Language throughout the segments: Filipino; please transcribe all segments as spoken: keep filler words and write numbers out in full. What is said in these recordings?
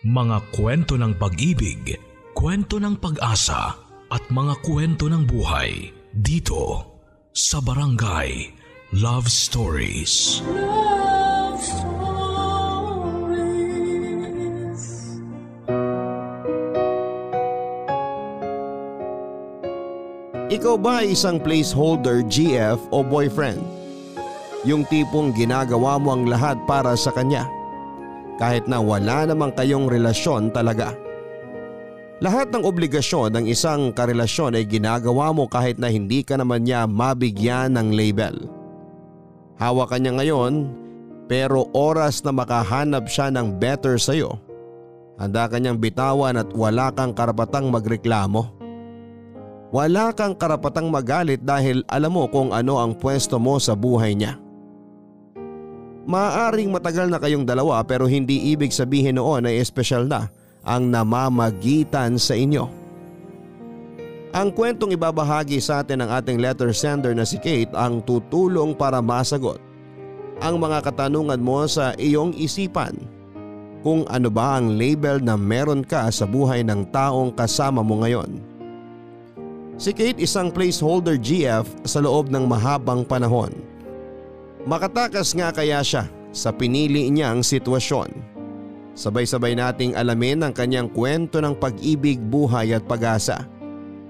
Mga kwento ng pag-ibig, kwento ng pag-asa at mga kwento ng buhay dito sa Barangay Love Stories. Love Stories. Ikaw ba ay isang placeholder, G F o boyfriend? Yung tipong ginagawa mo ang lahat para sa kanya, kahit na wala namang kayong relasyon talaga. Lahat ng obligasyon ng isang karelasyon ay ginagawa mo kahit na hindi ka naman niya mabigyan ng label. Hawak ka niya ngayon, pero oras na makahanap siya ng better sa'yo, handa ka niyang bitawan at wala kang karapatang magreklamo. Wala kang karapatang magalit dahil alam mo kung ano ang pwesto mo sa buhay niya. Maaaring matagal na kayong dalawa pero hindi ibig sabihin noon ay espesyal na ang namamagitan sa inyo. Ang kwentong ibabahagi sa atin ng ating letter sender na si Kate ang tutulong para masagot ang mga katanungan mo sa iyong isipan kung ano ba ang label na meron ka sa buhay ng taong kasama mo ngayon. Si Kate isang placeholder, G F sa loob ng mahabang panahon. Makatakas nga kaya siya sa pinili niyang sitwasyon. Sabay-sabay nating alamin ang kanyang kwento ng pag-ibig, buhay at pag-asa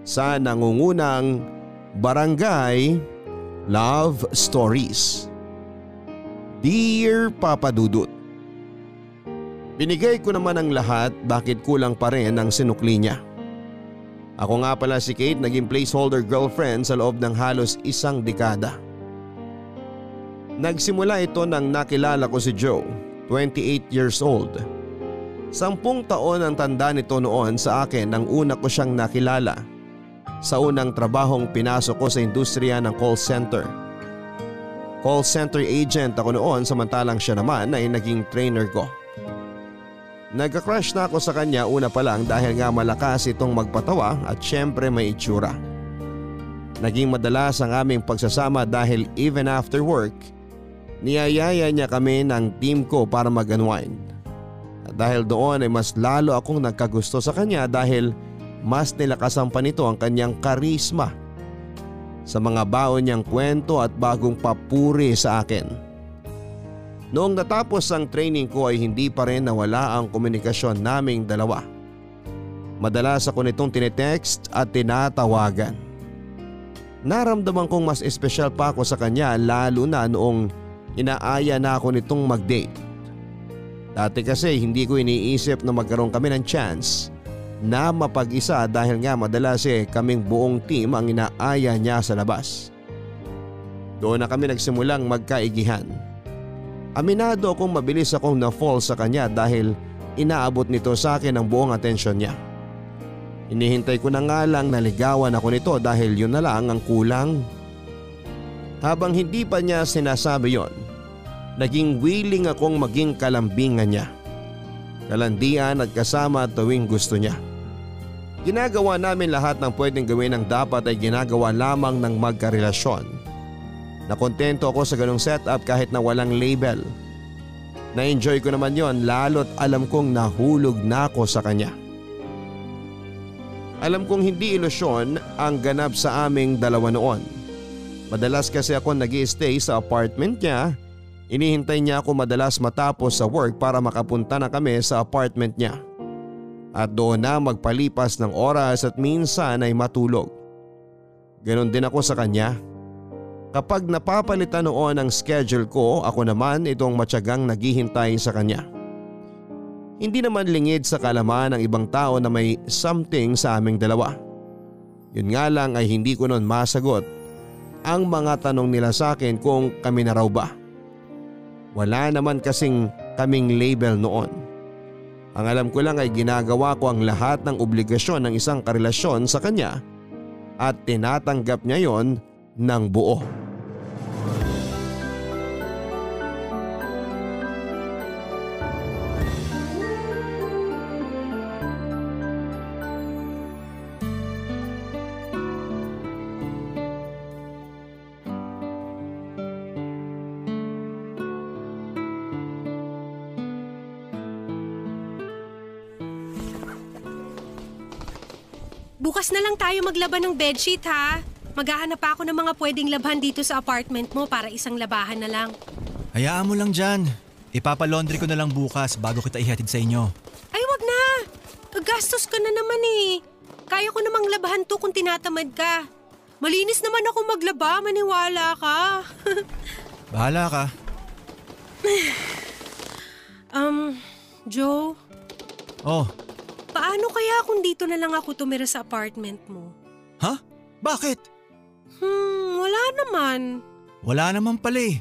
sa nangungunang Barangay Love Stories. Dear Papa Dudut, binigay ko naman ang lahat, bakit kulang pa rin ang sinukli niya? Ako nga pala si Kate, naging placeholder girlfriend sa loob ng halos isang dekada. Nagsimula ito nang nakilala ko si Joe, twenty-eight years old. Sampung taon ang tanda nito noon sa akin nang una ko siyang nakilala. Sa unang trabahong pinasok ko sa industriya ng call center. Call center agent ako noon samantalang siya naman ay naging trainer ko. Nagka-crush na ako sa kanya una pa lang dahil nga malakas itong magpatawa at syempre may itsura. Naging madalas ang aming pagsasama dahil even after work, niyayaya niya kami ng team ko para mag-unwind. At dahil doon ay mas lalo akong nagkagusto sa kanya dahil mas nilakasan pa nito ang kanyang karisma sa mga baon niyang kwento at bagong papuri sa akin. Noong natapos ang training ko ay hindi pa rin nawala ang komunikasyon naming dalawa. Madalas ako nitong tinetext at tinatawagan. Naramdaman kong mas espesyal pa ako sa kanya lalo na noong inaaya na ako nitong mag-date. Dati kasi hindi ko iniisip na magkaroon kami ng chance na mapag-isa dahil nga madalas eh kaming buong team ang inaaya niya sa labas. Doon na kami nagsimulang magkaigihan. Aminado akong mabilis akong na-fall sa kanya dahil inaabot nito sa akin ang buong atensyon niya. Inihintay ko na nga lang naligawan ako nito dahil yun na lang ang kulang. Habang hindi pa niya sinasabi yon, naging willing akong maging kalambingan niya. Kalandian at kasama tuwing gusto niya. Ginagawa namin lahat ng pwedeng gawin ang dapat ay ginagawa lamang ng magkarelasyon. Nakontento ako sa ganong setup kahit na walang label. Na-enjoy ko naman yon lalo't alam kong nahulog na ako sa kanya. Alam kong hindi ilusyon ang ganap sa aming dalawa noon. Madalas kasi ako nag-i-stay sa apartment niya. Inihintay niya ako madalas matapos sa work para makapunta na kami sa apartment niya. At doon na magpalipas ng oras at minsan ay matulog. Ganon din ako sa kanya. Kapag napapalitan noon ang schedule ko, ako naman itong matyagang naghihintay sa kanya. Hindi naman lingid sa kalaman ng ibang tao na may something sa aming dalawa. Yun nga lang ay hindi ko noon masagot ang mga tanong nila sa akin kung kami na raw ba. Wala naman kasing kaming label noon. Ang alam ko lang ay ginagawa ko ang lahat ng obligasyon ng isang karelasyon sa kanya at tinatanggap niya yon ng buo. Bukas na lang tayo maglaban ng bedsheet, ha? Maghahanap ako ng mga pwedeng laban dito sa apartment mo para isang labahan na lang. Hayaan mo lang dyan. Ipapalaundry ko na lang bukas bago kita ihatid sa inyo. Ay, wag na! Gastos ka na naman eh. Kaya ko namang labahan to kung tinatamad ka. Malinis naman ako maglaba, maniwala ka. Bahala ka. um, Joe? Oh? Paano kaya kung dito na lang ako tumira sa apartment mo? Ha? Huh? Bakit? Hmm, wala naman. Wala naman pala eh.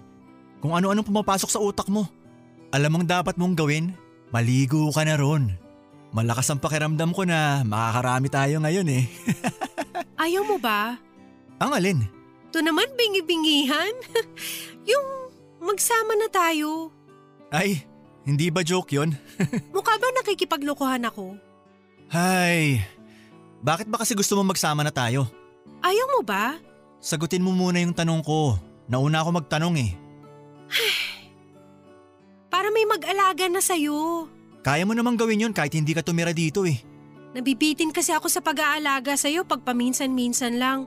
Kung ano-anong pumapasok sa utak mo. Alam mong dapat mong gawin, maligo ka na ron. Malakas ang pakiramdam ko na makakarami tayo ngayon eh. Ayaw mo ba? Ang alin? Ito naman bingi-bingihan. Yung magsama na tayo. Ay, hindi ba joke yun? Mukha ba nakikipaglokohan ako? Ay, bakit ba kasi gusto mo magsama na tayo? Ayaw mo ba? Sagutin mo muna yung tanong ko. Nauna ako magtanong eh. Para may mag-alaga na sa'yo. Kaya mo namang gawin yun kahit hindi ka tumira dito eh. Nabibitin kasi ako sa pag-aalaga sa'yo pag paminsan-minsan lang.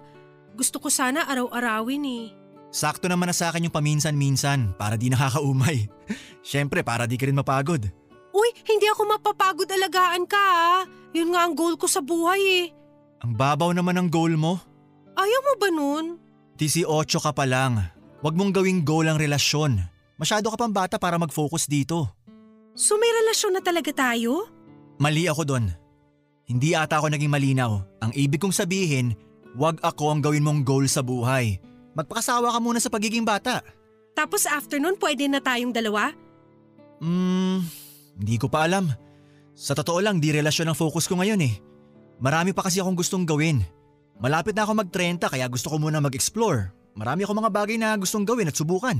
Gusto ko sana araw-arawin eh. Sakto naman na sa'kin yung paminsan-minsan para di nakakaumay. Siyempre para di ka rin mapagod. Uy, hindi ako mapapagod alagaan ka ah. Yun nga ang goal ko sa buhay eh. Ang babaw naman ng goal mo. Ayaw mo ba nun? eighteen ka pa lang. Huwag mong gawing goal ang relasyon. Masyado ka pang bata para mag-focus dito. So may relasyon na talaga tayo? Mali ako doon. Hindi ata ako naging malinaw. Ang ibig kong sabihin, huwag ako ang gawin mong goal sa buhay. Magpakasawa ka muna sa pagiging bata. Tapos after nun, pwede na tayong dalawa? Hmm, hindi ko pa alam. Sa totoo lang, di relasyon ang focus ko ngayon eh. Marami pa kasi akong gustong gawin. Malapit na ako mag-thirty kaya gusto ko muna mag-explore. Marami akong mga bagay na gustong gawin at subukan.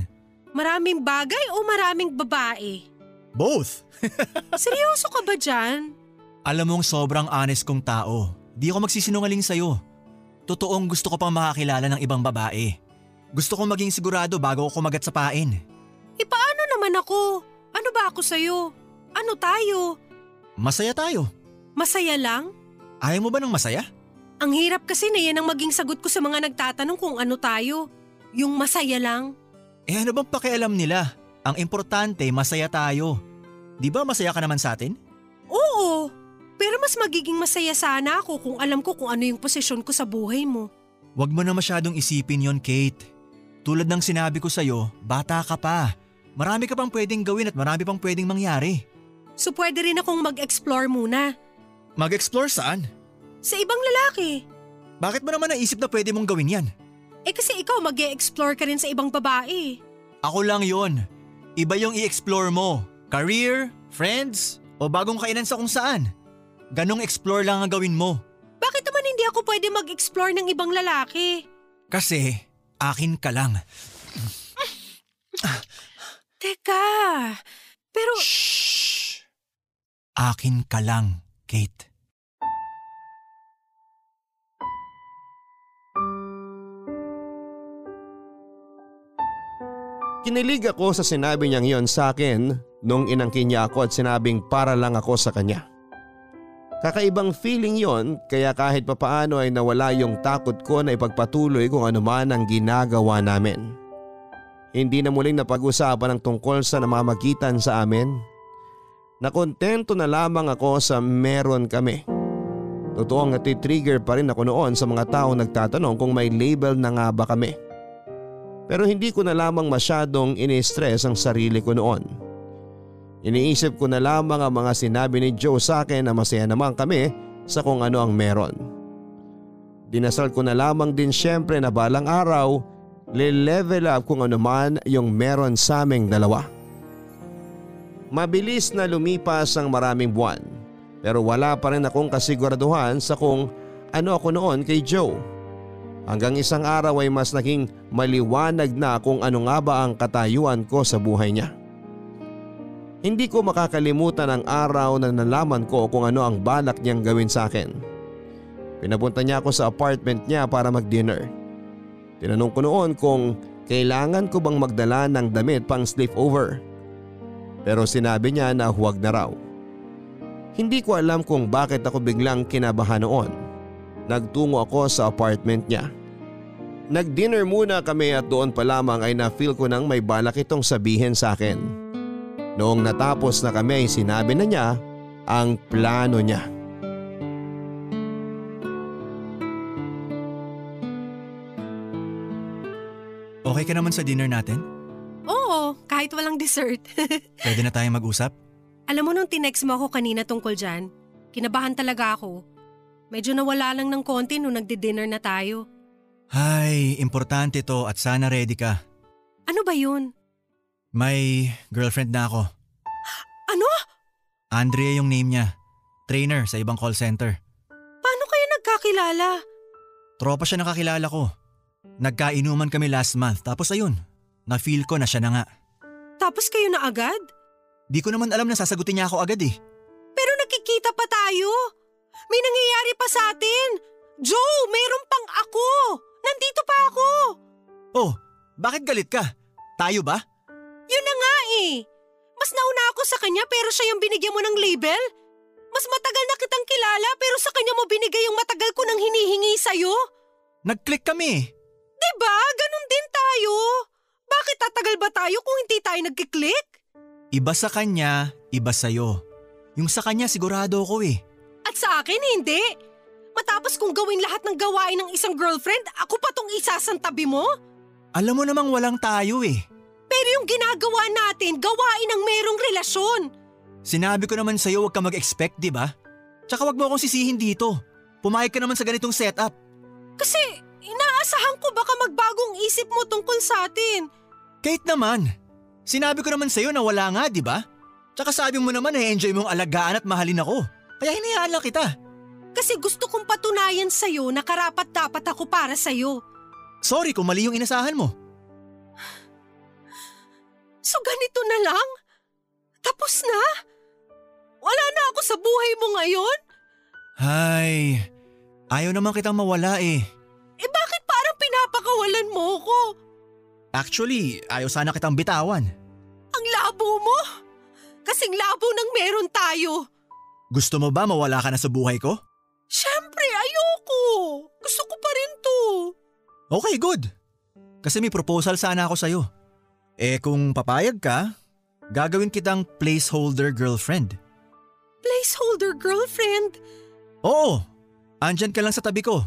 Maraming bagay o maraming babae? Both. Seryoso ka ba dyan? Alam mong sobrang honest kong tao. Di ako magsisinungaling sa'yo. Totoong gusto ko pang makakilala ng ibang babae. Gusto kong maging sigurado bago ako kumagat sa pain. E paano naman ako? Ano ba ako sa'yo? Ano tayo? Masaya tayo. Masaya lang? Ayaw mo ba ng masaya? Ang hirap kasi na yan ang maging sagot ko sa mga nagtatanong kung ano tayo. Yung masaya lang. Eh ano bang pakialam nila? Ang importante, masaya tayo. Di ba masaya ka naman sa atin? Oo, pero mas magiging masaya sana ako kung alam ko kung ano yung posisyon ko sa buhay mo. Huwag mo na masyadong isipin yon, Kate. Tulad ng sinabi ko sa'yo, bata ka pa. Marami ka pang pwedeng gawin at marami pang pwedeng mangyari. So pwede rin akong mag-explore muna. Mag-explore saan? Sa ibang lalaki. Bakit mo naman naisip na pwede mong gawin yan? Eh kasi ikaw mag-e-explore ka rin sa ibang babae. Ako lang yon. Iba yung i-explore mo. Career, friends, o bagong kainan sa kung saan. Ganong explore lang ang gawin mo. Bakit naman hindi ako pwede mag-explore ng ibang lalaki? Kasi akin ka lang. Teka, pero… Shhh! Akin ka lang. Kate. Kinilig ako sa sinabi niyang yon sa akin nung inangkin niya ako at sinabing para lang ako sa kanya. Kakaibang feeling yon kaya kahit papaano ay nawala yung takot ko na ipagpatuloy kung ano man ang ginagawa namin. Hindi na muling napag-usapan ang tungkol sa namamagitan sa amin. Nakontento na lamang ako sa meron kami. Totoong natitrigger pa rin ako noon sa mga taong nagtatanong kung may label na nga ba kami. Pero hindi ko na lamang masyadong ini-stress ang sarili ko noon. Iniisip ko na lamang ang mga sinabi ni Joe sa akin na masaya naman kami sa kung ano ang meron. Dinasal ko na lamang din syempre na balang araw, le-level up kung ano man yung meron sa aming dalawa. Mabilis na lumipas ang maraming buwan pero wala pa rin akong kasiguraduhan sa kung ano ako noon kay Joe. Hanggang isang araw ay mas naging maliwanag na kung ano nga ba ang katayuan ko sa buhay niya. Hindi ko makakalimutan ang araw na nalaman ko kung ano ang balak niyang gawin sa akin. Pinapunta niya ako sa apartment niya para mag-dinner. Tinanong ko noon kung kailangan ko bang magdala ng damit pang sleepover. Pero sinabi niya na huwag na raw. Hindi ko alam kung bakit ako biglang kinabahan noon. nagtungo ako sa apartment niya. Nag-dinner muna kami at doon pa lamang ay na-feel ko nang may balak itong sabihin sa akin. Noong natapos na kami ay sinabi na niya ang plano niya. Okay ka naman sa dinner natin? Oo, kahit walang dessert. Pwede na tayong mag-usap? Alam mo nung tinext mo ako kanina tungkol dyan, kinabahan talaga ako. Medyo nawala lang ng konti nung nagdi-dinner na tayo. Ay, importante to at sana ready ka. Ano ba yun? May girlfriend na ako. Ano? Andrea yung name niya. Trainer sa ibang call center. Paano kayo nagkakilala? Tropa siya nakakilala ko. Nagkainuman kami last month tapos ayun, na-feel ko na siya na nga. Tapos kayo na agad? Di ko naman alam na sasagutin niya ako agad eh. Pero nakikita pa tayo. May nangyayari pa sa atin. Joe, mayroon pang ako! Nandito pa ako! Oh, bakit galit ka? Tayo ba? Yun na nga eh! Mas nauna ako sa kanya pero siya yung binigyan mo ng label? Mas matagal na kitang kilala pero sa kanya mo binigay yung matagal ko nang hinihingi sa'yo? Nag-click kami! Diba? Ganun din tayo! Bakit tatagal ba tayo kung hindi tayo nag-click? Iba sa kanya, iba sa'yo. Yung sa kanya sigurado ko eh. At sa akin hindi! Matapos kong gawin lahat ng gawain ng isang girlfriend, ako pa tong isasantabi mo? Alam mo namang walang tayo eh. Pero yung ginagawa natin, gawain ng merong relasyon. Sinabi ko naman sa'yo huwag ka mag-expect, di ba? Tsaka wag mo akong sisihin dito. Pumayag ka naman sa ganitong setup. Kasi inaasahan ko baka magbagong isip mo tungkol sa atin. Kahit naman. Sinabi ko naman sa'yo na wala nga, di ba? Tsaka sabi mo naman na-enjoy mong alagaan at mahalin ako. Kaya hinayaan lang kita. Kasi gusto kong patunayan sa'yo na karapat-dapat ako para sa'yo. Sorry kung mali yung inasahan mo. So ganito na lang? Tapos na? Wala na ako sa buhay mo ngayon? Ay, ayaw naman kitang mawala eh. Eh bakit parang pinapakawalan mo ko? Actually, ayaw sana kitang bitawan. Ang labo mo? Kasing labo ng meron tayo. Gusto mo ba mawala ka na sa buhay ko? Siyempre, ayoko. Gusto ko pa rin to. Okay, good. Kasi may proposal sana ako sa'yo. Eh kung papayag ka, gagawin kitang placeholder girlfriend. Placeholder girlfriend? Oo. Andyan ka lang sa tabi ko.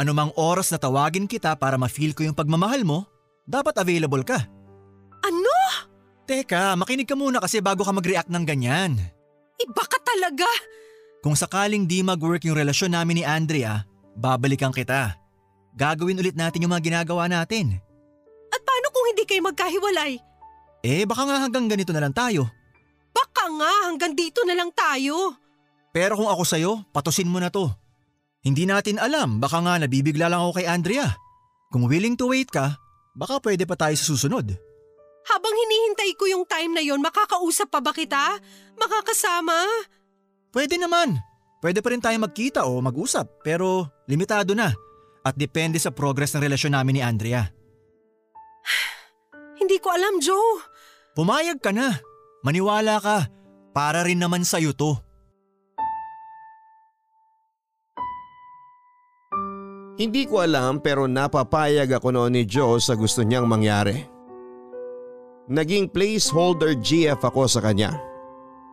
Anumang oras na tawagin kita para ma-feel ko yung pagmamahal mo, dapat available ka. Ano? Teka, makinig ka muna kasi bago ka mag-react ng ganyan. Iba ka talaga. Kung sakaling di mag-work yung relasyon namin ni Andrea, babalikan kita. Gagawin ulit natin yung mga ginagawa natin. At paano kung hindi kayo magkahiwalay? Eh baka nga hanggang ganito na lang tayo. Baka nga hanggang dito na lang tayo. Pero kung ako sa'yo, patusin mo na to. Hindi natin alam, baka nga nabibigla lang ako kay Andrea. Kung willing to wait ka, baka pwede pa tayo sa susunod. Habang hinihintay ko yung time na yon, makakausap pa ba kita? Makakasama? Pwede naman. Pwede pa rin tayo magkita o mag-usap pero limitado na at depende sa progress ng relasyon namin ni Andrea. Hindi ko alam, Joe. Pumayag ka na. Maniwala ka. Para rin naman sa'yo to. Hindi ko alam pero napapayag ako noon ni Joe sa gusto niyang mangyari. Naging placeholder G F ako sa kanya.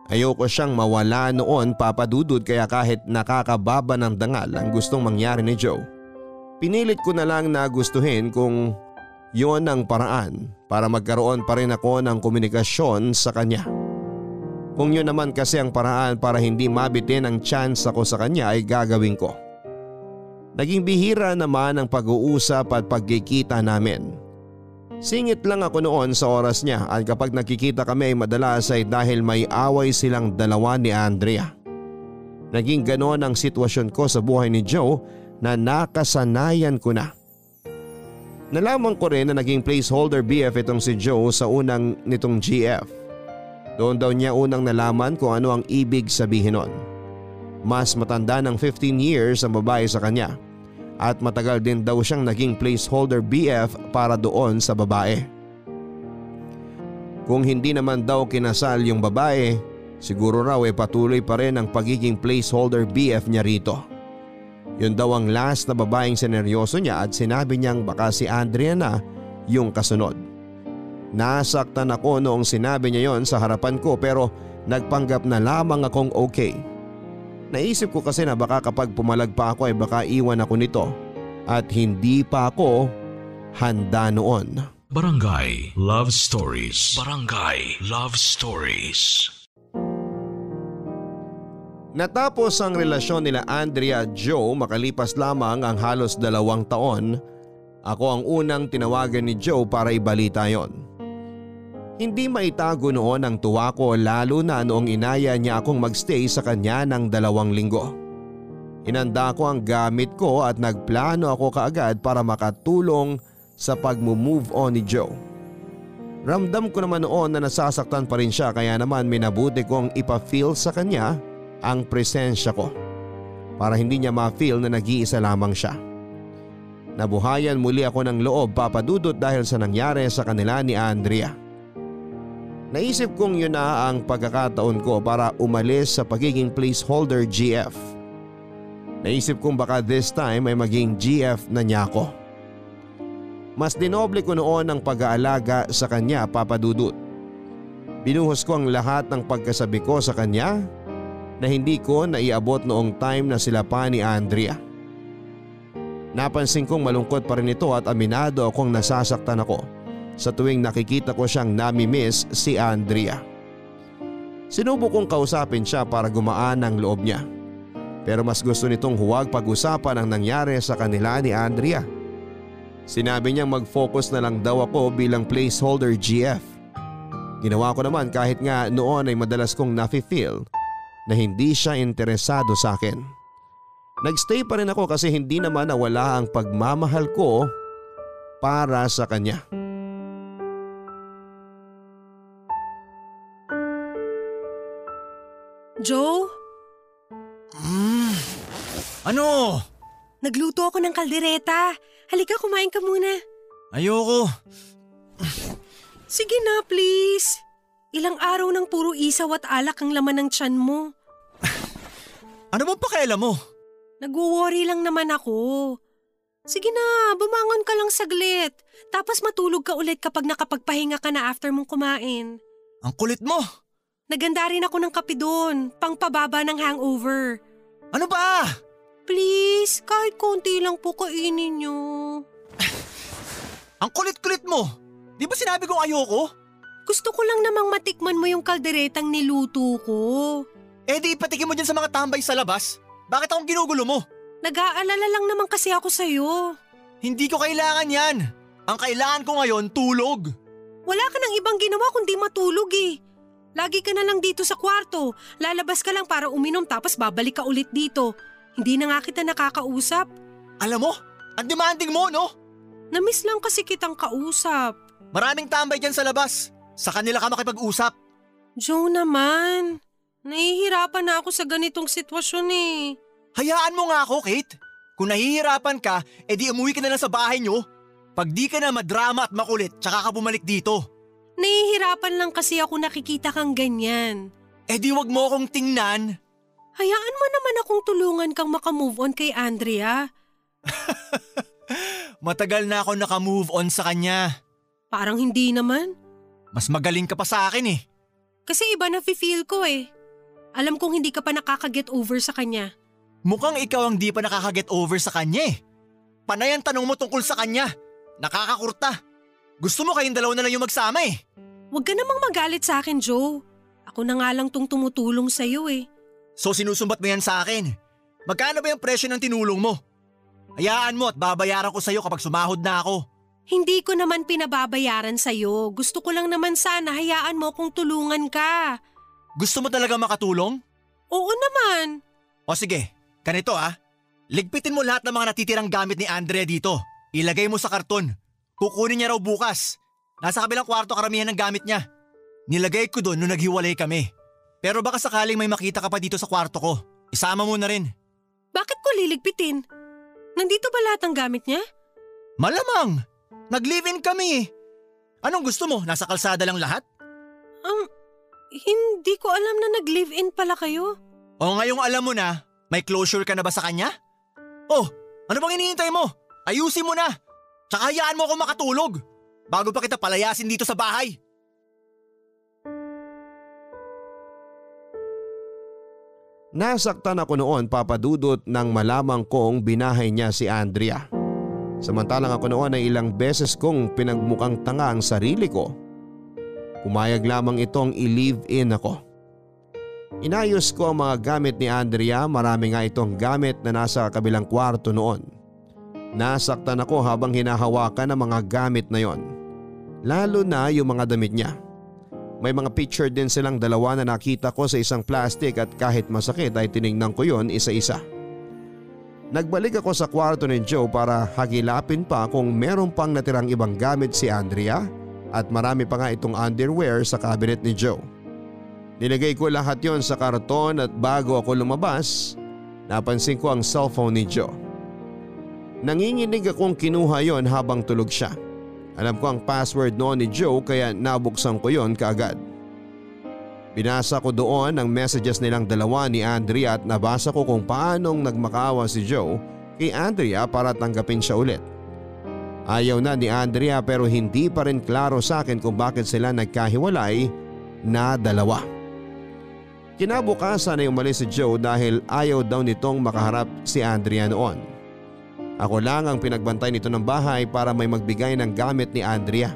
Ayoko siyang mawala noon, Papa Dudut, kaya kahit nakakababa ng dangal ang gustong mangyari ni Joe. Pinilit ko na lang na gustuhin kung yon ang paraan para magkaroon pa rin ako ng komunikasyon sa kanya. Kung yun naman kasi ang paraan para hindi mabitin ang chance ako sa kanya ay gagawin ko. Naging bihira naman ang pag-uusap at pagkikita namin. Singit lang ako noon sa oras niya at kapag nakikita kami ay madalas ay dahil may away silang dalawa ni Andrea. Naging ganon ang sitwasyon ko sa buhay ni Joe na nakasanayan ko na. Nalaman ko rin na naging placeholder B F itong si Joe sa unang nitong G F. Doon daw niya unang nalaman kung ano ang ibig sabihin nun. Mas matanda ng fifteen years ang babae sa kanya. At matagal din daw siyang naging placeholder B F para doon sa babae. Kung hindi naman daw kinasal yung babae, siguro raw ay patuloy pa rin ang pagiging placeholder B F niya rito. Yun daw ang last na babaeng sineryoso niya at sinabi niyang baka si Andrea na yung kasunod. Nasaktan ako noong sinabi niya yon sa harapan ko pero nagpanggap na lamang akong okay. Naisip ko kasi na baka kapag pumalag pa ako ay baka iwan ako nito at hindi pa ako handa noon. Barangay Love Stories. Barangay Love Stories. Natapos ang relasyon nila Andrea at Joe makalipas lamang ang halos dalawang taon. Ako ang unang tinawagan ni Joe para ibalita yon. Hindi maitago noon ang tuwa ko lalo na noong inaya niya akong magstay sa kanya ng dalawang linggo. Inanda ko ang gamit ko at nagplano ako kaagad para makatulong sa pag-move on ni Joe. Ramdam ko naman noon na nasasaktan pa rin siya kaya naman minabuti kong ipa-feel sa kanya ang presensya ko para hindi niya ma-feel na nag-iisa lamang siya. Nabuhayan muli ako ng loob, Papa Dudut, dahil sa nangyari sa kanila ni Andrea. Naisip kong yun na ang pagkakataon ko para umalis sa pagiging placeholder G F. Naisip kong baka this time ay maging G F na niya ako. Mas dinoble ko noon ang pag-aalaga sa kanya, Papa Dudut. Binuhos ko ang lahat ng pagkasabi ko sa kanya na hindi ko naiabot noong time na sila pa ni Andrea. Napansin kong malungkot pa rin ito at aminado akong nasasaktan ako sa tuwing nakikita ko siyang nami-miss si Andrea. Sinubo kong kausapin siya para gumaan ang loob niya. Pero mas gusto nitong huwag pag-usapan ang nangyari sa kanila ni Andrea. Sinabi niyang mag-focus na lang daw ako bilang placeholder G F. Ginawa ko naman kahit nga noon ay madalas kong nafe-feel na hindi siya interesado sa akin. Nagstay pa rin ako kasi hindi naman nawala ang pagmamahal ko para sa kanya. Joe? Mm. Ano? Nagluto ako ng kaldereta. Halika, kumain ka muna. Ayoko. Sige na, please. Ilang araw nang puro isaw at alak ang laman ng tiyan mo. Ano bang pakialam mo? Nag-worry lang naman ako. Sige na, bumangon ka lang saglit. Tapos matulog ka ulit kapag nakapagpahinga ka na after mong kumain. Ang kulit mo! Naganda rin ako ng kape doon, pang pababa ng hangover. Ano ba? Please, kahit konti lang po kainin niyo. Ang kulit-kulit mo! Di ba sinabi kong ayoko? Gusto ko lang namang matikman mo yung kalderetang niluto ko. Eh di ipatikin mo dyan sa mga tambay sa labas. Bakit akong ginugulo mo? Nag-aalala lang naman kasi ako sa'yo. Hindi ko kailangan yan. Ang kailangan ko ngayon, tulog. Wala ka ng ibang ginawa kundi matulog eh. Lagi ka na lang dito sa kwarto. Lalabas ka lang para uminom tapos babalik ka ulit dito. Hindi na nga kita nakakausap. Alam mo, ang demanding mo, no? Namiss lang kasi kitang kausap. Maraming tambay dyan sa labas. Sa kanila ka makipag-usap. Joe naman, nahihirapan na ako sa ganitong sitwasyon eh. Hayaan mo nga ako, Kate. Kung nahihirapan ka, edi umuwi ka na lang sa bahay nyo. Pag di ka na madrama at makulit, tsaka ka bumalik dito. Nahihirapan lang kasi ako nakikita kang ganyan. Eh di wag mo akong tingnan. Hayaan mo naman akong tulungan kang makamove on kay Andrea. Matagal na ako nakamove on sa kanya. Parang hindi naman. Mas magaling ka pa sa akin eh. Kasi iba na feel ko eh. Alam kong hindi ka pa nakakaget over sa kanya. Mukhang ikaw ang di pa nakakaget over sa kanya eh. Panay ang tanong mo tungkol sa kanya. Nakakakurta. Gusto mo kayong dalawa na lang yung magsama eh. Huwag ka namang magalit sa akin, Joe. Ako na nga lang tong tumutulong sa'yo eh. So sinusumbat mo yan sa akin. Magkano ba yung presyo ng tinulong mo? Hayaan mo at babayaran ko sa'yo kapag sumahod na ako. Hindi ko naman pinababayaran sa'yo. Gusto ko lang naman sana hayaan mo kung tulungan ka. Gusto mo talaga makatulong? Oo naman. O sige, ganito ah. Ligpitin mo lahat ng mga natitirang gamit ni Andrea dito. Ilagay mo sa karton. Kukunin niya raw bukas. Nasa kabilang kwarto karamihan ng gamit niya. Nilagay ko doon nung naghiwalay kami. Pero baka sakaling may makita ka pa dito sa kwarto ko. Isama mo na rin. Bakit ko liligpitin? Nandito ba lahat ng gamit niya? Malamang! Nag-live-in kami. Anong gusto mo? Nasa kalsada lang lahat? Um, hindi ko alam na nag-live-in pala kayo. O ngayong alam mo na, may closure ka na ba sa kanya? Oh, ano bang hinihintay mo? Ayusin mo na! Tsaka hayaan mo akong makatulog bago pa kita palayasin dito sa bahay. Nasaktan ako noon, Papa Dudut, nang malamang kong binahay niya si Andrea. Samantalang ako noon ay ilang beses kong pinagmukhang tanga ang sarili ko. Pumayag lamang itong i-live-in ako. Inayos ko ang mga gamit ni Andrea, marami nga itong gamit na nasa kabilang kwarto noon. Nasaktan ako habang hinahawakan ang mga gamit na yon. Lalo na yung mga damit niya. May mga picture din silang dalawa na nakita ko sa isang plastic at kahit masakit ay tinignan ko yon isa-isa. Nagbalik ako sa kwarto ni Joe para hagilapin pa kung meron pang natirang ibang gamit si Andrea at marami pa nga itong underwear sa cabinet ni Joe. Nilagay ko lahat yon sa karton at bago ako lumabas, napansin ko ang cellphone ni Joe. Nanginginig akong kinuha yon habang tulog siya. Alam ko ang password noon ni Joe kaya nabuksan ko yon kaagad. Binasa ko doon ang messages nilang dalawa ni Andrea at nabasa ko kung paanong nagmakaawa si Joe kay Andrea para tanggapin siya ulit. Ayaw na ni Andrea pero hindi pa rin klaro sa akin kung bakit sila nagkahiwalay na dalawa. Kinabukasan ay umalis si Joe dahil ayaw daw nitong makaharap si Andrea noon. Ako lang ang pinagbantay nito ng bahay para may magbigay ng gamit ni Andrea.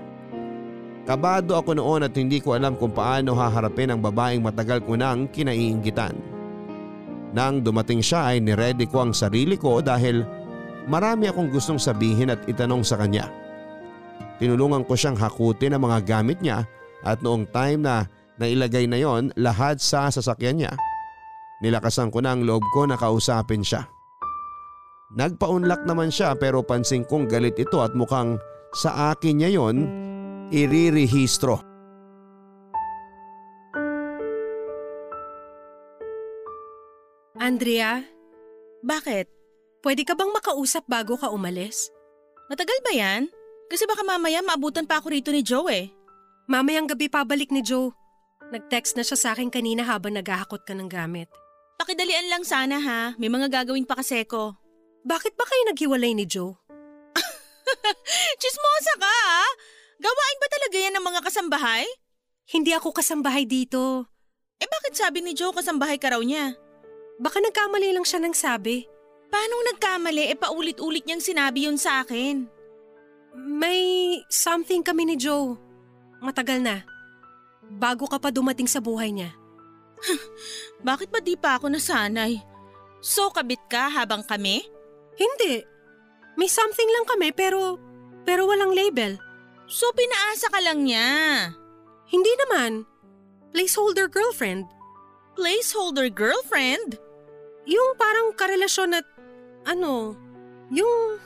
Kabado ako noon at hindi ko alam kung paano haharapin ang babaeng matagal ko nang kinaiinggitan. Nang dumating siya ay niready ko ang sarili ko dahil marami akong gustong sabihin at itanong sa kanya. Tinulungan ko siyang hakutin ang mga gamit niya at noong time na nailagay na yon lahat sa sasakyan niya, nilakasan ko na ang loob ko na kausapin siya. Nagpaunlak naman siya pero pansin kong galit ito at mukhang sa akin niya yon irirehistro. Andrea, bakit? Pwede ka bang makausap bago ka umalis? Matagal ba yan? Kasi baka mamaya maabutan pa ako rito ni Joe eh. Mamayang gabi pabalik ni Joe. Nag-text na siya sa akin kanina habang naghahakot ka ng gamit. Pakidalian lang sana ha, may mga gagawin pa kasi ko. Bakit ba kayo naghiwalay ni Joe? Chismosa ka ha? Gawain ba talaga yan ng mga kasambahay? Hindi ako kasambahay dito. Eh bakit sabi ni Joe kasambahay ka raw niya? Baka nagkamali lang siya ng sabi. Paanong nagkamali? Eh paulit-ulit niyang sinabi yun sa akin. May something kami ni Joe. Matagal na. Bago ka pa dumating sa buhay niya. Bakit ba di pa ako nasanay? So kabit ka habang kami? Hindi. May something lang kami pero, pero walang label. So pinaasa ka lang niya? Hindi naman. Placeholder girlfriend. Placeholder girlfriend? Yung parang karelasyon at ano, yung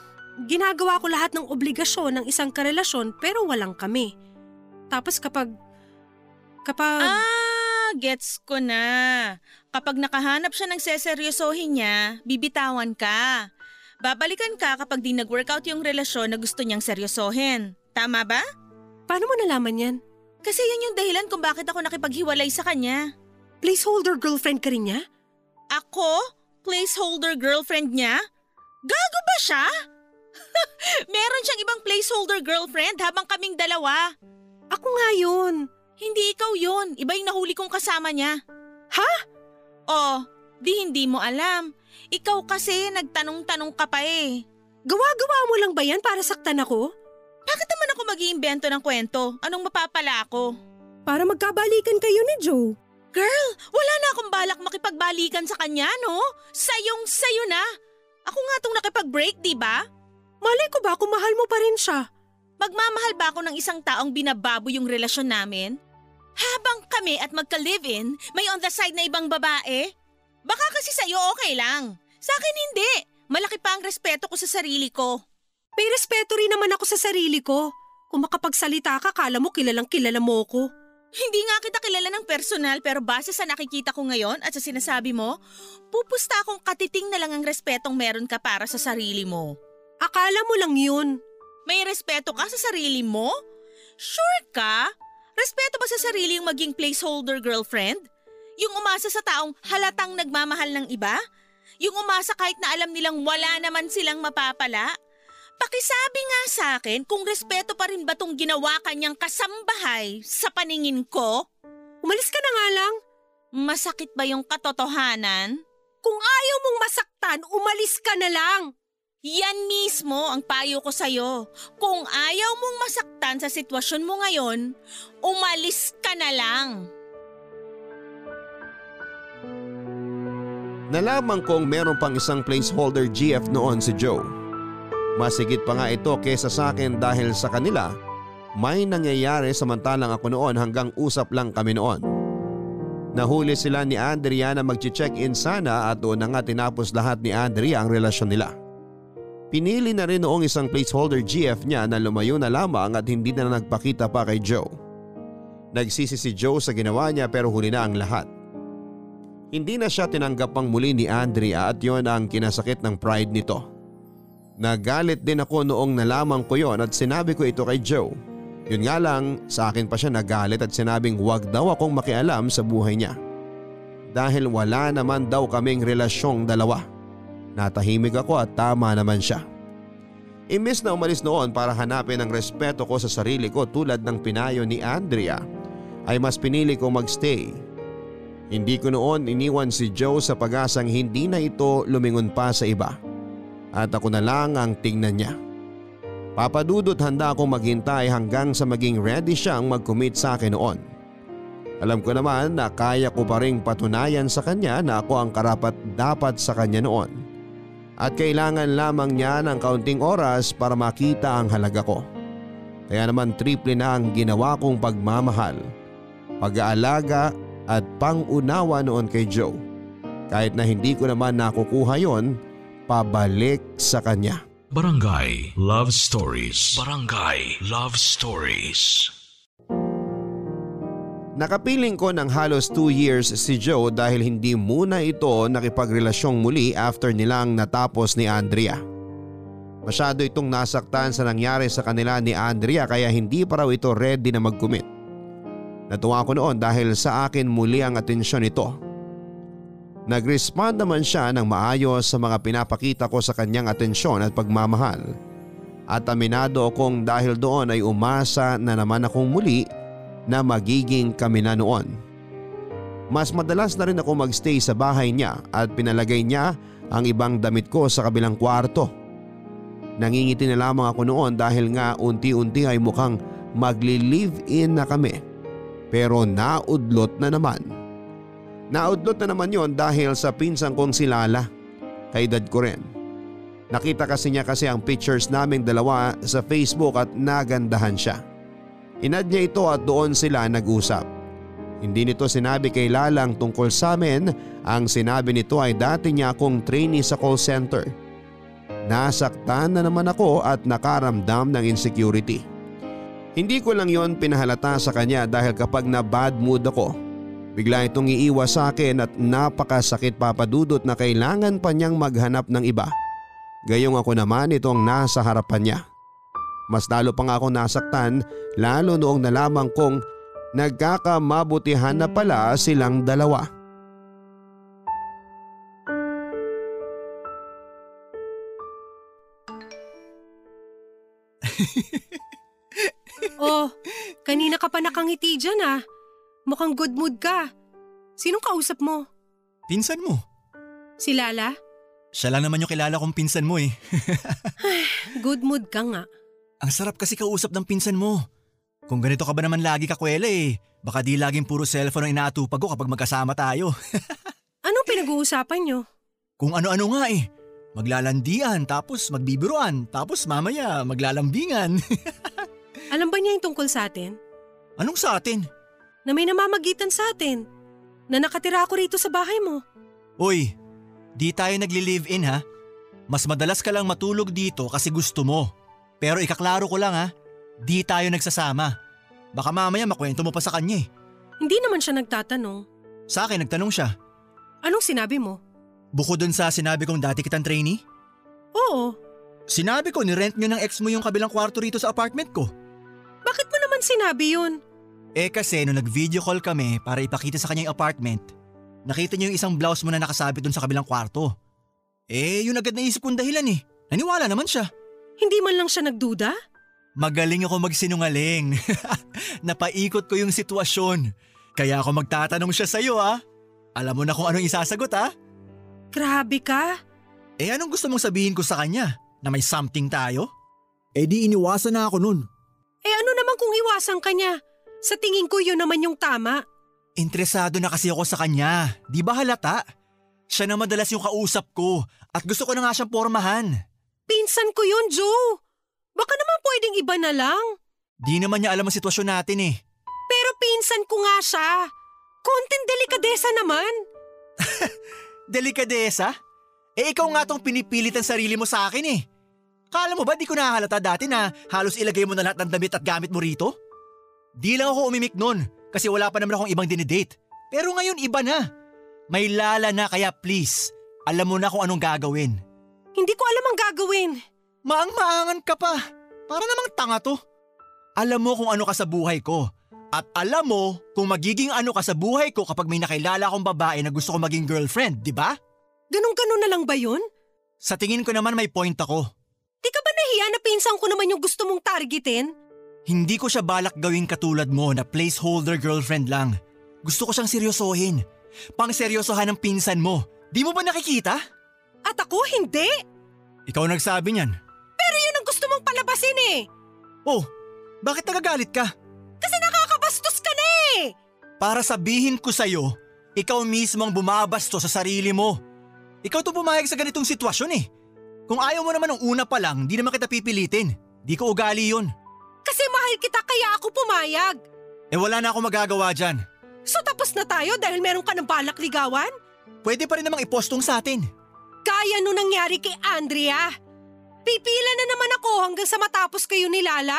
ginagawa ko lahat ng obligasyon ng isang karelasyon pero walang kami. Tapos kapag, kapag… Ah, gets ko na. Kapag nakahanap siya ng seseryosohin niya, bibitawan ka. Babalikan ka kapag di nag-workout yung relasyon na gusto niyang seryosohin. Tama ba? Paano mo nalaman yan? Kasi yan yung dahilan kung bakit ako nakipaghiwalay sa kanya. Placeholder girlfriend ka rin niya? Ako? Placeholder girlfriend niya? Gago ba siya? Meron siyang ibang placeholder girlfriend habang kaming dalawa. Ako nga yun. Hindi ikaw yun. Iba yung nahuli kong kasama niya. Ha? Oh, di hindi mo alam. Ikaw kasi nagtanong-tanong ka pa eh. Gawa-gawa mo lang ba yan para saktan ako? Bakit naman ako mag-iimbento ng kwento? Anong mapapala ako? Para magkabalikan kayo ni Joe. Girl, wala na akong balak makipagbalikan sa kanya, no? Sayong sayo na. Ako nga tong nakipag-break, di ba? Malay ko ba kung mahal mo pa rin siya? Magmamahal ba ako ng isang taong binababo yung relasyon namin? Habang kami at magka-live-in, may on the side na ibang babae? Baka kasi sa'yo okay lang. Sa akin hindi. Malaki pa ang respeto ko sa sarili ko. May respeto rin naman ako sa sarili ko. Kung makapagsalita ka, kala mo kilalang kilala mo ko. Hindi nga kita kilala ng personal pero base sa nakikita ko ngayon at sa sinasabi mo, pupusta akong katiting na lang ang respetong meron ka para sa sarili mo. Akala mo lang yun. May respeto ka sa sarili mo? Sure ka? Respeto ba sa sarili yung maging placeholder girlfriend? Yung umasa sa taong halatang nagmamahal ng iba? Yung umasa kahit na alam nilang wala naman silang mapapala? Pakisabi nga sa akin kung respeto pa rin ba tong ginawa kanyang kasambahay sa paningin ko? Umalis ka na nga lang. Masakit ba yung katotohanan? Kung ayaw mong masaktan, umalis ka na lang. Yan mismo ang payo ko sa'yo. Kung ayaw mong masaktan sa sitwasyon mo ngayon, umalis ka na lang. Nalaman kong meron pang isang placeholder G F noon si Joe. Masigit pa nga ito kesa sa akin dahil sa kanila, may nangyayari samantalang ako noon hanggang usap lang kami noon. Nahuli sila ni Andrea na magche-check-in sana at doon na nga tinapos lahat ni Andrea ang relasyon nila. Pinili na rin noong isang placeholder G F niya na lumayo na lamang at hindi na nagpakita pa kay Joe. Nagsisi si Joe sa ginawa niya pero huli na ang lahat. Hindi na siya tinanggap pang muli ni Andrea at yon ang kinasakit ng pride nito. Nagalit din ako noong nalaman ko yon at sinabi ko ito kay Joe. Yun nga lang, sa akin pa siya nagalit at sinabing huwag daw akong makialam sa buhay niya. Dahil wala naman daw kaming relasyong dalawa. Natahimik ako at tama naman siya. Imbes na umalis noon para hanapin ang respeto ko sa sarili ko tulad ng pinayo ni Andrea, ay mas pinili kong magstay. Hindi ko noon iniwan si Joe sa pag-asang hindi na ito lumingon pa sa iba. At ako na lang ang tingnan niya. Papa Dudut, handa akong maghintay hanggang sa maging ready siyang mag-commit sa akin noon. Alam ko naman na kaya ko pa ring patunayan sa kanya na ako ang karapat dapat sa kanya noon. At kailangan lamang niya ng kaunting oras para makita ang halaga ko. Kaya naman triple na ang ginawa kong pagmamahal, pag-aalaga at pangunawa noon kay Joe. Kahit na hindi ko naman nakukuha yon, pabalik sa kanya. Barangay Love Stories. Barangay Love Stories. Nakapiling ko ng halos two years si Joe dahil hindi muna ito nakipagrelasyong muli after nilang natapos ni Andrea. Masyado itong nasaktan sa nangyari sa kanila ni Andrea kaya hindi pa raw ito ready na mag-commit. Natuwa ko noon dahil sa akin muli ang atensyon nito. Nag-respond naman siya ng maayos sa mga pinapakita ko sa kanyang atensyon at pagmamahal. At aminado akong dahil doon ay umasa na naman akong muli na magiging kami na noon. Mas madalas na rin ako magstay sa bahay niya at pinalagay niya ang ibang damit ko sa kabilang kwarto. Nangingiti na lamang ako noon dahil nga unti-unti ay mukhang magli-live-in na kami. Pero naudlot na naman. Naudlot na naman yon dahil sa pinsan kong si Lala. Kaedad ko rin. Nakita kasi niya kasi ang pictures naming dalawa sa Facebook at nagandahan siya. Inad niya ito at doon sila nag-usap. Hindi nito sinabi kay Lala ang tungkol sa amin. Ang sinabi nito ay dati niya akong trainee sa call center. Nasaktan na naman ako at nakaramdam ng insecurity. Hindi ko lang yon pinahalata sa kanya dahil kapag na bad mood ako, bigla itong iiwas sa akin at napakasakit, Papa Dudut, na kailangan pa niyang maghanap ng iba. Gayong ako naman itong nasa harapan niya. Mas lalo pa nga ako nasaktan lalo noong nalaman kong nagkakamabutihan na pala silang dalawa. Oh, kanina ka pa nakangiti dyan ah. Mukhang good mood ka. Sinong kausap mo? Pinsan mo. Si Lala? Siya lang naman yung kilala kong pinsan mo eh. Good mood ka nga. Ang sarap kasi kausap ng pinsan mo. Kung ganito ka ba naman lagi kakwela eh, baka di laging puro cellphone ang inaatupag ko kapag magkasama tayo. Anong pinag-uusapan nyo? Kung ano-ano nga eh. Maglalandian, tapos magbibiruan, tapos mamaya maglalambingan. Alam ba niya yung tungkol sa atin? Anong sa atin? Na may namamagitan sa atin. Na nakatira ako rito sa bahay mo. Uy, di tayo nagli-live-in ha? Mas madalas ka lang matulog dito kasi gusto mo. Pero ikaklaro ko lang ha, di tayo nagsasama. Baka mamaya makwento mo pa sa kanya eh. Hindi naman siya nagtatanong. Sa akin nagtanong siya. Anong sinabi mo? Bukod dun sa sinabi kong dati kitang trainee? Oo. Sinabi ko nirent nyo ng ex mo yung kabilang kwarto rito sa apartment ko. Bakit mo naman sinabi yun? Eh kasi nung nag-video call kami para ipakita sa kanya yung apartment, nakita niyo yung isang blouse mo na nakasabit dun sa kabilang kwarto. Eh, yun agad naisip kong dahilan eh. Naniwala naman siya. Hindi man lang siya nagduda? Magaling ako magsinungaling. Napaikot ko yung sitwasyon. Kaya ako magtatanong siya sa'yo ah. Alam mo na kung anong isasagot ah. Grabe ka. Eh anong gusto mong sabihin ko sa kanya? Na may something tayo? Eh di iniwasan na ako nun. Eh ano naman kung iwasan ka niya? Sa tingin ko yun naman yung tama. Interesado na kasi ako sa kanya. Di ba halata? Siya na madalas yung kausap ko at gusto ko na nga siyang pormahan. Pinsan ko yun, Joe. Baka naman pwedeng iba na lang. Di naman niya alam ang sitwasyon natin eh. Pero pinsan ko nga siya. Konting delikadesa naman. Delikadesa? Eh ikaw nga tong pinipilit ang sarili mo sa akin eh. Kala mo ba di ko nahalata dati na halos ilagay mo na lahat ng damit at gamit mo rito? Di lang ako umimik nun kasi wala pa naman akong ibang dinidate. Pero ngayon iba na. May Lala na kaya please, alam mo na kung anong gagawin. Hindi ko alam ang gagawin. Maang-maangan ka pa. Para namang tanga to. Alam mo kung ano ka sa buhay ko. At alam mo kung magiging ano ka sa buhay ko kapag may nakilala akong babae na gusto ko maging girlfriend, di ba? Ganun-ganun na lang ba yun? Sa tingin ko naman may point ako. Di ka ba nahiya na pinsan ko naman yung gusto mong targetin? Hindi ko siya balak gawing katulad mo na placeholder girlfriend lang. Gusto ko siyang seryosohin. Pangseryosohan ng pinsan mo. Di mo ba nakikita? At ako hindi. Ikaw nagsabi niyan. Pero yun ang gusto mong palabasin eh. Oh, bakit nagagalit ka? Kasi nakakabastos ka na eh. Para sabihin ko sa'yo, ikaw mismo ang bumabastos sa sarili mo. Ikaw to pumayag sa ganitong sitwasyon eh. Kung ayaw mo naman ng una pa lang, di naman kita pipilitin. Di ko ugali yun. Kasi mahal kita kaya ako pumayag. Eh wala na akong magagawa dyan. So tapos na tayo dahil meron ka ng balak ligawan? Pwede pa rin namang ipostong sa atin. Kaya nung nangyari kay Andrea. Pipila na naman ako hanggang sa matapos kayo ni Lala?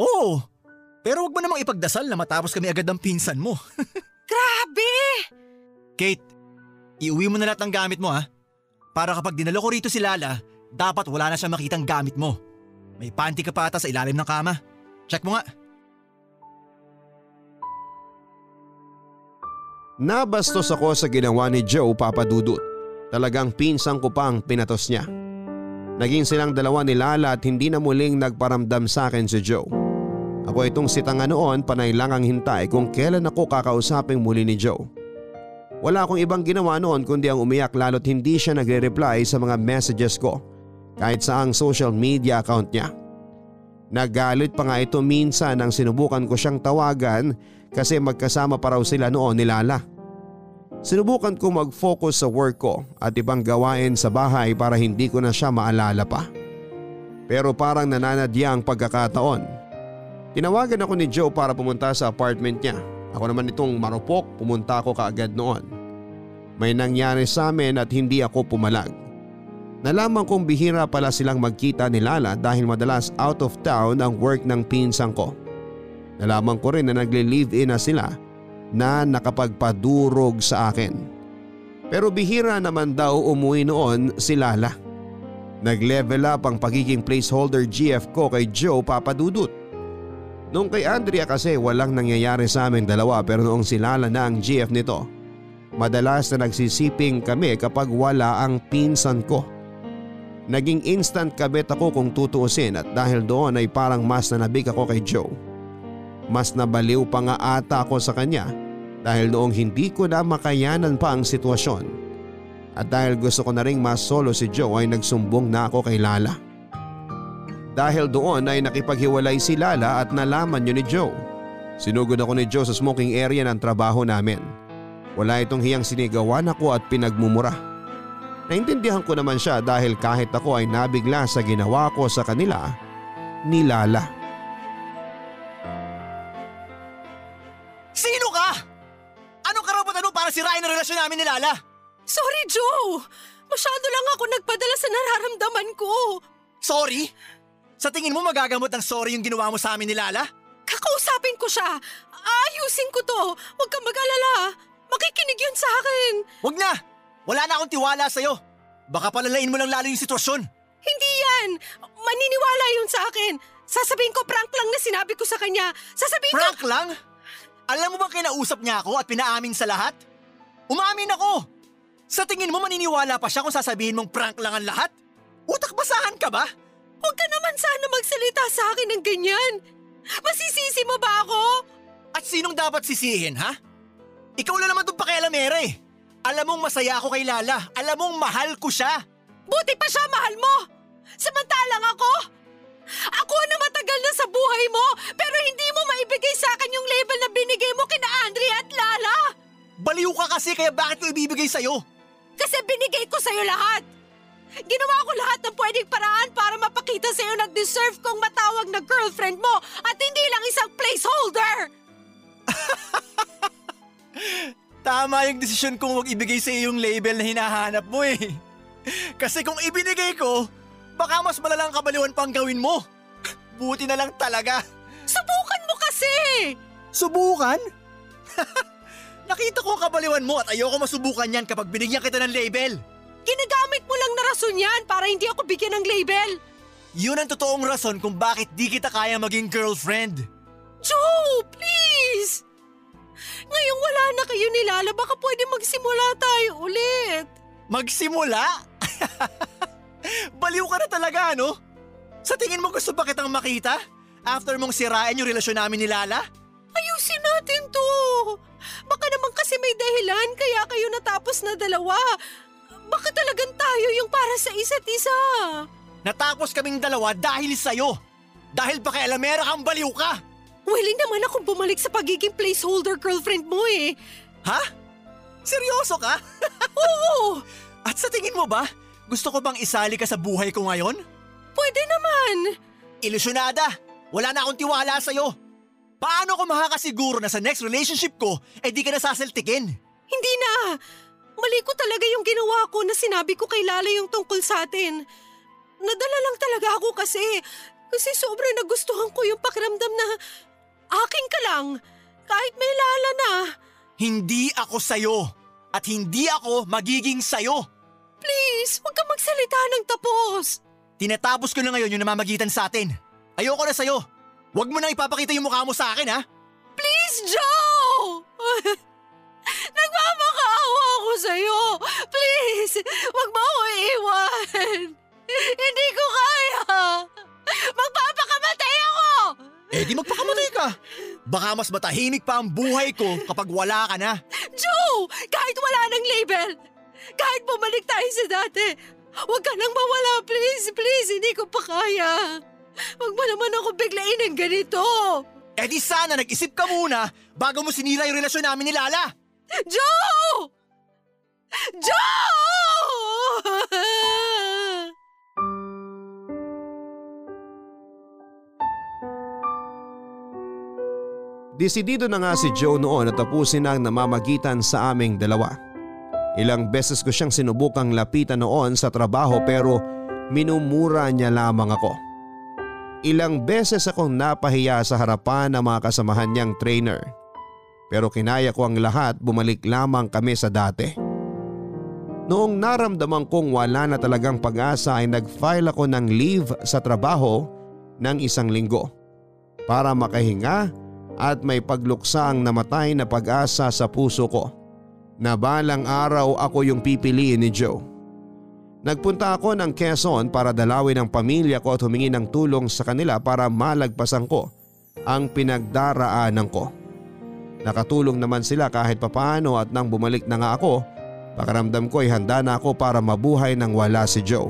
Oo, pero wag mo namang ipagdasal na matapos kami agad ng pinsan mo. Grabe! Kate, iuwi mo na lahat ng gamit mo ha. Para kapag dinalo ko rito si Lala, dapat wala na siyang makitang gamit mo. May panty ka pa ata sa ilalim ng kama. Check mo nga. Nabastos ako sa ginawa ni Joe, Papa Dudut. Talagang pinsang ko pa ang pinatos niya. Naging silang dalawa ni Lala at hindi na muling nagparamdam sa akin si Joe. Ako itong sitanga noon, panay lang ang hintay kung kailan ako kakausapin muli ni Joe. Wala akong ibang ginawa noon kundi ang umiyak lalo't hindi siya nagre-reply sa mga messages ko kahit sa ang social media account niya. Nagalit pa nga ito minsan nang sinubukan ko siyang tawagan kasi magkasama pa raw sila noon ni Lala. Sinubukan ko mag-focus sa work ko at ibang gawain sa bahay para hindi ko na siya maalala pa. Pero parang nananadya ang pagkakataon. Tinawagan ako ni Joe para pumunta sa apartment niya. Ako naman itong marupok, pumunta ako kaagad noon. May nangyari sa amin at hindi ako pumalag. Nalaman kong bihira pala silang magkita ni Lala dahil madalas out of town ang work ng pinsang ko. Nalaman ko rin na nagle-live-in na sila na nakapagpadurog sa akin. Pero bihira naman daw umuwi noon si Lala. Nag-level up ang pagiging placeholder G F ko kay Joe, Papa Dudut. Noong kay Andrea kasi walang nangyayari sa aming dalawa, pero noong si Lala na ang G F nito, madalas na nagsisiping kami kapag wala ang pinsan ko. Naging instant kabet ako kung tutuusin, at dahil doon ay parang mas nanabik ako kay Joe. Mas nabaliw pa nga ata ako sa kanya dahil noong hindi ko na makayanan pa ang sitwasyon. At dahil gusto ko na ring masolo si Joe ay nagsumbong na ako kay Lala. Dahil doon ay nakipaghiwalay si Lala at nalaman yun ni Joe. Sinugod ako ni Joe sa smoking area ng trabaho namin. Wala itong hiyang sinigawan ako at pinagmumura. Naintindihan ko naman siya dahil kahit ako ay nabigla sa ginawa ko sa kanila ni Lala. Sino ka? Anong karapatan mo para sirain ang relasyon namin ni Lala? Sorry, Joe. Masyado lang ako nagpadala sa nararamdaman ko. Sorry? Sa tingin mo magagamot ng sorry yung ginawa mo sa amin ni Lala? Kakausapin ko siya. Aayusin ko to. Huwag kang mag-alala. Makikinig yun sa akin. Huwag na. Wala na akong tiwala sa'yo. Baka palalain mo lang lalo yung sitwasyon. Hindi yan. Maniniwala yun sa akin. Sasabihin ko prank lang na sinabi ko sa kanya. Sasabihin prank ko… Prank lang? Alam mo bang kinausap niya ako at pinaamin sa lahat? Umamin ako! Sa tingin mo maniniwala pa siya kung sasabihin mong prank lang ang lahat? Utak basahan ka ba? Huwag ka naman sana magsalita sa akin ng ganyan. Masisisi mo ba ako? At sinong dapat sisihin, ha? Ikaw na naman itong pakialamera eh. Alam mong masaya ako kay Lala. Alam mong mahal ko siya. Buti pa siya, mahal mo. Samantalang ako. Ako na matagal na sa buhay mo, pero hindi mo maibigay sa akin yung label na binigay mo kina Andrea at Lala. Baliw ka kasi, kaya bakit ko ibibigay sa'yo? Kasi binigay ko sa'yo lahat. Ginawa ko lahat ng pwedeng paraan para mapakita sa'yo na deserve kong matawag na girlfriend mo at hindi lang isang placeholder. Tama yung desisyon kong huwag ibigay sa'yo yung label na hinahanap mo eh. Kasi kung ibinigay ko, baka mas malalang kabaliwan pang gawin mo. Buti na lang talaga. Subukan mo kasi! Subukan? Nakita ko ang kabaliwan mo at ayoko masubukan yan kapag binigyan kita ng label. Ginagamit mo lang na rason yan para hindi ako bigyan ng label. Yun ang totoong rason kung bakit di kita kaya maging girlfriend. Joe, please! Ngayong wala na kayo ni Lala, baka pwede magsimula tayo ulit. Magsimula? Baliw ka na talaga, no? Sa tingin mo gusto pa kitang makita? After mong sirain yung relasyon namin ni Lala? Ayusin natin to. Baka naman kasi may dahilan kaya kayo natapos na dalawa. Baka talagang tayo yung para sa isa't isa. Natapos kaming dalawa dahil sa'yo. Dahil pakialamera kang baliw ka. Willing naman akong bumalik sa pagiging placeholder girlfriend mo eh. Ha? Seryoso ka? Oo! At sa tingin mo ba, gusto ko bang isali ka sa buhay ko ngayon? Pwede naman. Ilusyonada, wala na akong tiwala sa'yo. Paano ko makakasiguro na sa next relationship ko, eh di ka nasasaltikin? Hindi na. Mali ko talaga yung ginawa ko na sinabi ko kay Lala yung tungkol sa atin. Nadala lang talaga ako kasi. Kasi sobrang nagustuhan ko yung pakiramdam na akin ka lang. Kahit may Lala na. Hindi ako sa'yo. At hindi ako magiging sa'yo. Please, huwag kang magsalita ng tapos. Tinatapos ko na ngayon yung namamagitan sa atin. Ayoko na sa'yo. Huwag mo na ipapakita yung mukha mo sa akin, ha? Please, Joe! Nagmamakaawa ako sa'yo. Please, wag mo ako iiwan. Hindi ko kaya. Magpapakamatay ako. Eh di magpakamatay ka. Baka mas matahimik pa ang buhay ko kapag wala ka na. Joe, kahit wala ng label, kahit bumalik tayo sa dati, wag ka nang mawala, please, please. Hindi ko pa kaya. Wag mo naman ako biglain ng ganito. Eh di sana nag-isip ka muna bago mo sinira yung relasyon namin ni Lala. Joe! Joe! Desidido na nga si Joe noon na tapusin ang namamagitan sa aming dalawa. Ilang beses ko siyang sinubukang lapitan noon sa trabaho pero minumura niya lamang ako. Ilang beses akong napahiya sa harapan ng mga kasamahan niyang trainer. Pero kinaya ko ang lahat, bumalik lamang kami sa dati. Noong naramdaman kong wala na talagang pag-asa ay nag-file ako ng leave sa trabaho ng isang linggo para makahinga at may pagluksa ang namatay na pag-asa sa puso ko na balang araw ako yung pipiliin ni Joe. Nagpunta ako ng Quezon para dalawin ang pamilya ko at humingi ng tulong sa kanila para malagpasan ko ang pinagdaraanan ko. Nakatulong naman sila kahit papaano at nang bumalik na nga ako, pakiramdam ko ay handa na ako para mabuhay nang wala si Joe.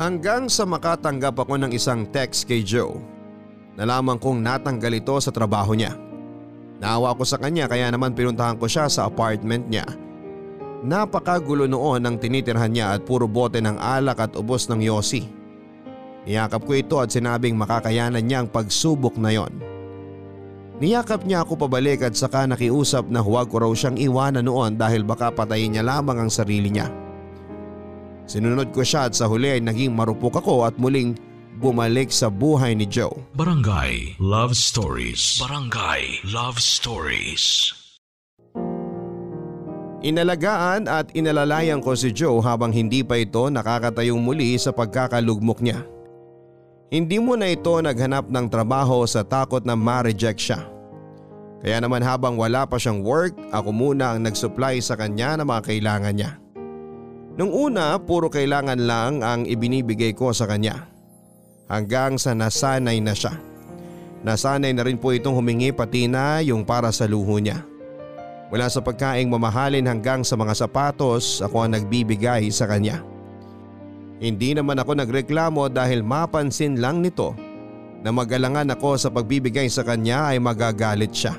Hanggang sa makatanggap ako ng isang text kay Joe. Nalaman kong natanggal ito sa trabaho niya. Naawa ako sa kanya kaya naman pinuntahan ko siya sa apartment niya. Napakagulo noon ang tinitirhan niya at puro bote ng alak at ubos ng yosi. Niyakap ko ito at sinabing makakayanan niya ang pagsubok na yon. Niyakap niya ako pabalik at saka nakiusap na huwag ko raw siyang iwanan noon dahil baka patayin niya lamang ang sarili niya. Sinunod ko siya at sa huli ay naging marupok ako at muling bumalik sa buhay ni Joe. Barangay Love Stories. Barangay Love Stories. Inalagaan at inalalayan ko si Joe habang hindi pa ito nakakatayong muli sa pagkakalugmok niya. Hindi mo na ito naghanap ng trabaho sa takot na ma-reject siya. Kaya naman habang wala pa siyang work, ako muna ang nag-supply sa kanya ng mga kailangan niya. Nung una puro kailangan lang ang ibinibigay ko sa kanya. Hanggang sa nasanay na siya. Nasanay na rin po itong humingi pati na yung para sa luho niya. Mula sa pagkaing mamahalin hanggang sa mga sapatos, ako ang nagbibigay sa kanya. Hindi naman ako nagreklamo dahil mapansin lang nito na magalangan ako sa pagbibigay sa kanya ay magagalit siya.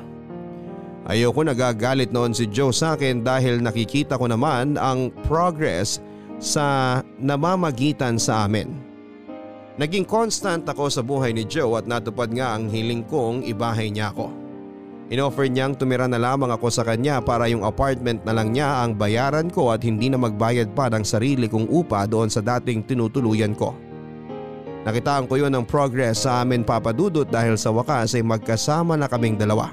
Ayoko nagagalit noon si Joe sa akin dahil nakikita ko naman ang progress sa namamagitan sa amin. Naging constant ako sa buhay ni Joe at natupad nga ang hiling kong ibahay niya ako. Inoffer niyang tumira na lamang ako sa kanya para yung apartment na lang niya ang bayaran ko at hindi na magbayad pa ng sarili kong upa doon sa dating tinutuluyan ko. Nakitaan ko yun ang progress sa amin, Papa Dudut, dahil sa wakas ay magkasama na kaming dalawa.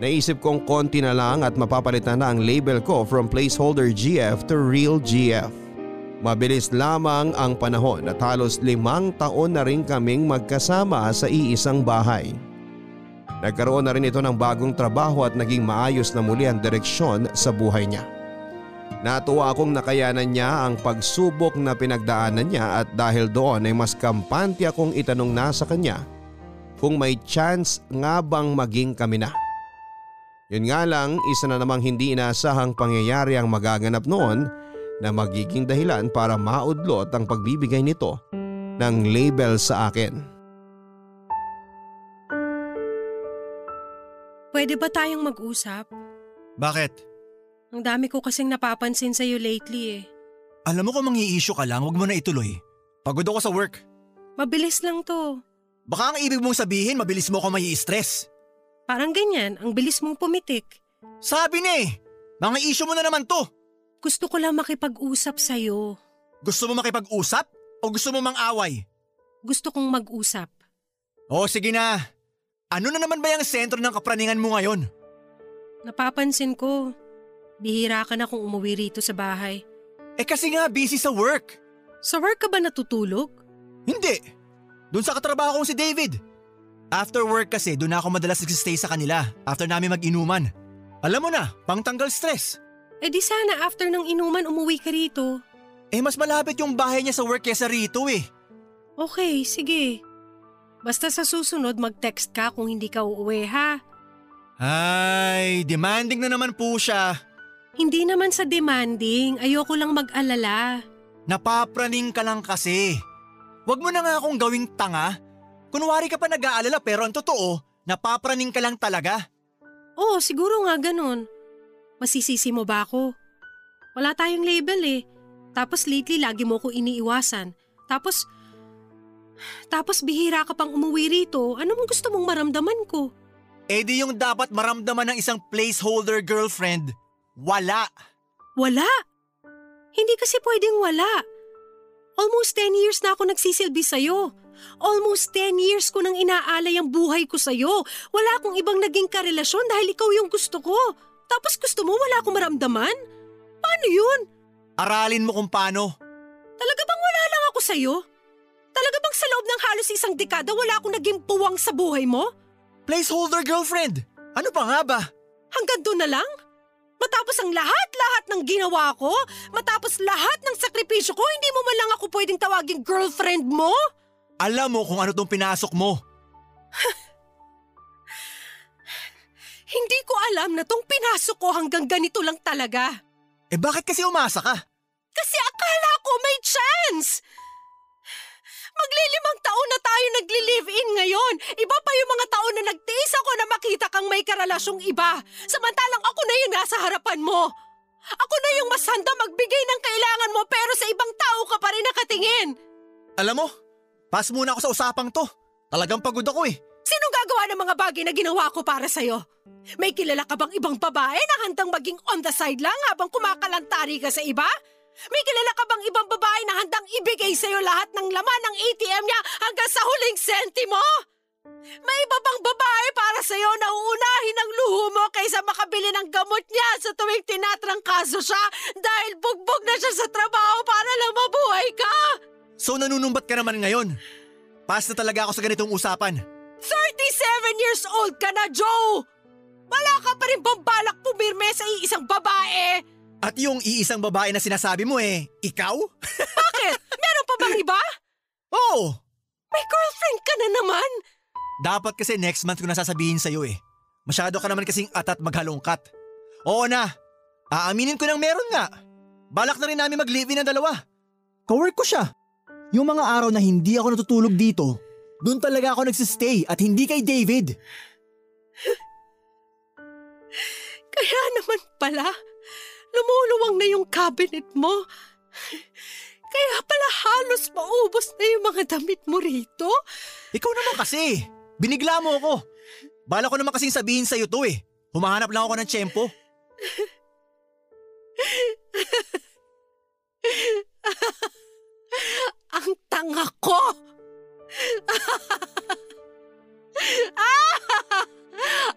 Naisip kong konti na lang at mapapalitan na ang label ko from placeholder G F to real G F. Mabilis lamang ang panahon at halos limang taon na rin kaming magkasama sa iisang bahay. Nagkaroon na rin ito ng bagong trabaho at naging maayos na muli ang direksyon sa buhay niya. Natuwa akong nakayanan niya ang pagsubok na pinagdaanan niya at dahil doon ay mas kampante akong itanong na sa kanya kung may chance nga bang maging kami na. Yun nga lang, isa na namang hindi inaasahang pangyayari ang magaganap noon na magiging dahilan para maudlot ang pagbibigay nito ng label sa akin. Pwede ba tayong mag-usap? Bakit? Ang dami ko kasing napapansin sa'yo lately eh. Alam mo kung mangi-issue ka lang, wag mo na ituloy. Pagod ako sa work. Mabilis lang to. Baka ang ibig mong sabihin, mabilis mo ako mai-stress. Parang ganyan, ang bilis mong pumitik. Sabi na eh, mga issue mo na naman to. Gusto ko lang makipag-usap sa'yo. Gusto mo makipag-usap o gusto mo mang away? Gusto kong mag-usap. O sige na, ano na naman ba yung sentro ng kapraningan mo ngayon? Napapansin ko, bihira ka na kung umuwi rito sa bahay. Eh kasi nga busy sa work. Sa work ka ba natutulog? Hindi, doon sa katrabaho kong si David. After work kasi, doon ako madalas nagsistay sa kanila after namin mag-inuman. Alam mo na, pangtanggal stress. Eh di sana after ng inuman umuwi ka rito. Eh mas malapit yung bahay niya sa work kesa rito eh. Okay, sige. Basta sa susunod mag-text ka kung hindi ka uuwi ha. Ay, demanding na naman po siya. Hindi naman sa demanding, ayoko lang mag-alala. Napapraning ka lang kasi. Wag mo na nga akong gawing tanga. Kunwari ka pa nag-aalala pero ang totoo, napapraning ka lang talaga. Oo, siguro nga ganun. Masisisi mo ba ako? Wala tayong label eh. Tapos lately lagi mo ko iniiwasan. Tapos, tapos bihira ka pang umuwi rito, ano mong gusto mong maramdaman ko? Eh di yung dapat maramdaman ng isang placeholder girlfriend, wala. Wala? Hindi kasi pwedeng wala. Almost ten years na ako nagsisilbi sa'yo. Almost ten years ko nang inaalay ang buhay ko sa'yo. Wala akong ibang naging karelasyon dahil ikaw yung gusto ko. Tapos gusto mo wala akong maramdaman? Paano yun? Aralin mo kung paano. Talaga bang wala lang ako sa'yo? Talaga bang sa loob ng halos isang dekada wala akong naging puwang sa buhay mo? Placeholder girlfriend! Ano pa nga ba? Hanggang doon na lang? Matapos ang lahat-lahat ng ginawa ko? Matapos lahat ng sakripisyo ko, hindi mo man lang ako pwedeng tawagin girlfriend mo? Alam mo kung ano itong pinasok mo. Hindi ko alam na itong pinasok ko hanggang ganito lang talaga. Eh bakit kasi umasa ka? Kasi akala ko may chance. Maglilimang taon na tayo nagli-live-in ngayon. Iba pa yung mga taon na nagtiis ako na makita kang may karelasyong iba. Samantalang ako na yung nasa harapan mo. Ako na yung mas handa magbigay ng kailangan mo pero sa ibang tao ka pa rin nakatingin. Alam mo? Pass muna ako sa usapang to. Talagang pagod ako eh. Sino gagawa ng mga bagay na ginawa ko para sa'yo? May kilala ka bang ibang babae na handang maging on the side lang habang kumakalantari ka sa iba? May kilala ka bang ibang babae na handang ibigay sa'yo lahat ng laman ng A T M niya hanggang sa huling sentimo? May iba bang babae para sa'yo na uunahin ang luho mo kaysa makabili ng gamot niya sa tuwing tinatrangkaso siya dahil bugbog na siya sa trabaho para lang mabuhay ka? So nanunumbat ka naman ngayon. Pass na talaga ako sa ganitong usapan. thirty-seven years old ka na, Joe! Wala ka pa rin bang balak pumirme sa iisang babae? At yung iisang babae na sinasabi mo eh, ikaw? Bakit? Meron pa bang iba? Oo. May girlfriend ka na naman. Dapat kasi next month ko na sasabihin sa'yo eh. Masyado ka naman kasing atat maghalongkat. Oo na, aaminin ko nang meron nga. Balak na rin namin mag-live-in ang dalawa. Cowork ko siya. Yung mga araw na hindi ako natutulog dito, doon talaga ako nagsistay at hindi kay David. Kaya naman pala, lumuluwang na yung cabinet mo. Kaya pala halos maubos na yung mga damit mo rito. Ikaw naman kasi, binigla mo ako. Bala ko naman kasing sabihin sa'yo to eh. Humahanap lang ako ng tiyempo. Ang tanga ko!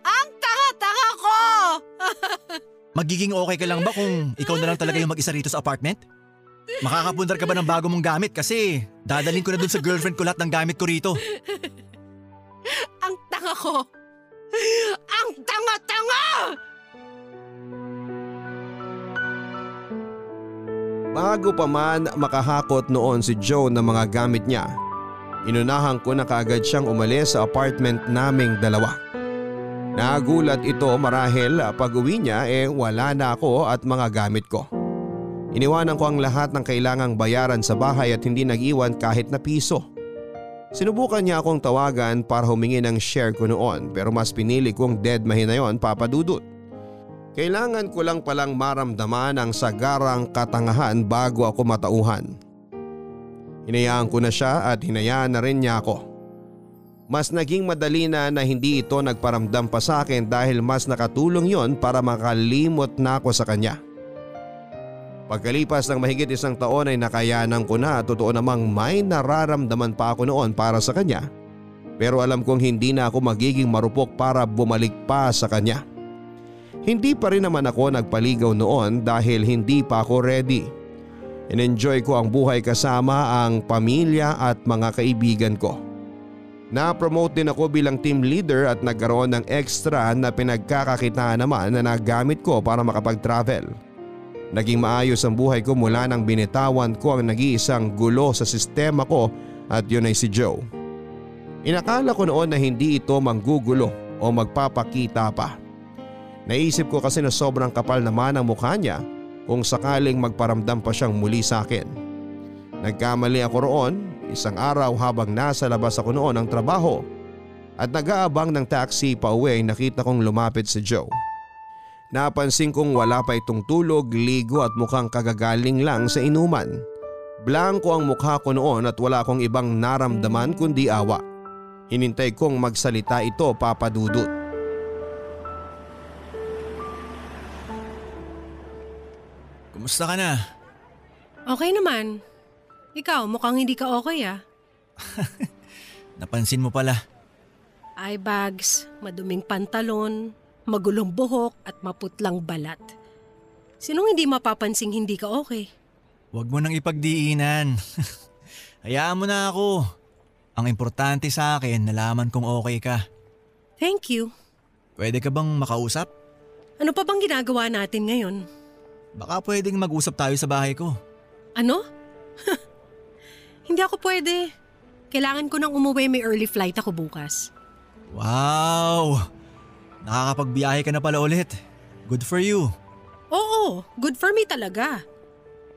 Ang tanga-tanga ko! Magiging okay ka lang ba kung ikaw na lang talaga yung mag-isa rito sa apartment? Makakapundar ka ba ng bago mong gamit kasi dadalhin ko na dun sa girlfriend ko lahat ng gamit ko rito. Ang tanga ko! Ang tanga-tanga! Bago pa man makahakot noon si Joe ng mga gamit niya, inunahan ko na kaagad siyang umalis sa apartment naming dalawa. Nagulat ito marahil pag-uwi niya eh wala na ako at mga gamit ko. Iniwanan ko ang lahat ng kailangang bayaran sa bahay at hindi nag-iwan kahit na piso. Sinubukan niya akong tawagan para humingi ng share ko noon pero mas pinili kong deadmahin na yon, Papa Dudut. Kailangan ko lang palang maramdaman ang sagarang katangahan bago ako matauhan. Hinayaan ko na siya at hinayaan na rin niya ako. Mas naging madali na na hindi ito nagparamdam pa sa akin dahil mas nakatulong yon para makalimot na ako sa kanya. Pagkalipas ng mahigit isang taon ay nakayanan ko na at totoo namang may nararamdaman pa ako noon para sa kanya. Pero alam kong hindi na ako magiging marupok para bumalik pa sa kanya. Hindi pa rin naman ako nagpaligaw noon dahil hindi pa ako ready. In-enjoy ko ang buhay kasama ang pamilya at mga kaibigan ko. Na-promote din ako bilang team leader at nagkaroon ng extra na pinagkakakitaan naman na nagamit ko para makapag-travel. Naging maayos ang buhay ko mula nang binitawan ko ang nag-iisang gulo sa sistema ko at yun ay si Joe. Inakala ko noon na hindi ito manggugulo o magpapakita pa. Naisip ko kasi na sobrang kapal naman ang mukha niya kung sakaling magparamdam pa siyang muli sa akin. Nagkamali ako roon isang araw habang nasa labas ako noon ng trabaho at nag-aabang ng taxi pa uwi nakita kong lumapit si Joe. Napansin kong wala pa itong tulog, ligo at mukhang kagagaling lang sa inuman. Blanko ang mukha ko noon at wala akong ibang naramdaman kundi awa. Hinintay kong magsalita ito, Papa Dudut. Kumusta ka na? Okay naman. Ikaw, mukhang hindi ka okay ah. Napansin mo pala. Eye bags, maduming pantalon, magulong buhok at maputlang balat. Sinong hindi mapapansing hindi ka okay? Huwag mo nang ipagdiinan. Hayaan mo na ako. Ang importante sa akin, nalaman kong okay ka. Thank you. Pwede ka bang makausap? Ano pa bang ginagawa natin ngayon? Baka pwedeng mag-usap tayo sa bahay ko. Ano? Hindi ako pwede. Kailangan ko nang umuwi, may early flight ako bukas. Wow! Nakakapagbiyahe ka na pala ulit. Good for you. Oo, good for me talaga.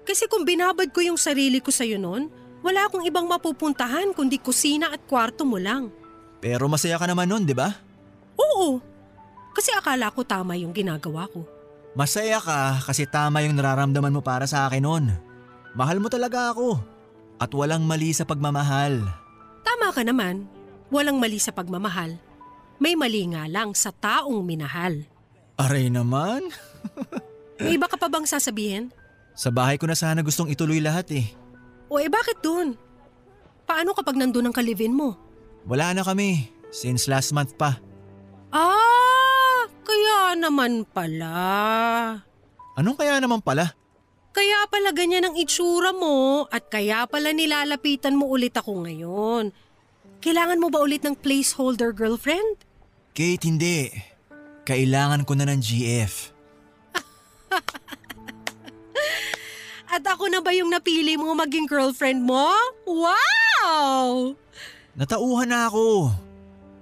Kasi kung binabad ko yung sarili ko sa'yo noon, wala akong ibang mapupuntahan kundi kusina at kwarto mo lang. Pero masaya ka naman noon, di ba? Oo, kasi akala ko tama yung ginagawa ko. Masaya ka kasi tama yung nararamdaman mo para sa akin noon. Mahal mo talaga ako at walang mali sa pagmamahal. Tama ka naman, walang mali sa pagmamahal. May mali nga lang sa taong minahal. Aray naman. May iba ka pa bang sasabihin? Sa bahay ko na sana gustong ituloy lahat eh. O eh bakit dun? Paano kapag nandun ang kalivin mo? Wala na kami, since last month pa. Ah! Kaya naman pala. Anong kaya naman pala? Kaya pala ganyan ang itsura mo at kaya pala nilalapitan mo ulit ako ngayon. Kailangan mo ba ulit ng placeholder girlfriend? Kate, hindi. Kailangan ko na ng G F. At ako na ba yung napili mo maging girlfriend mo? Wow! Natauhan na ako.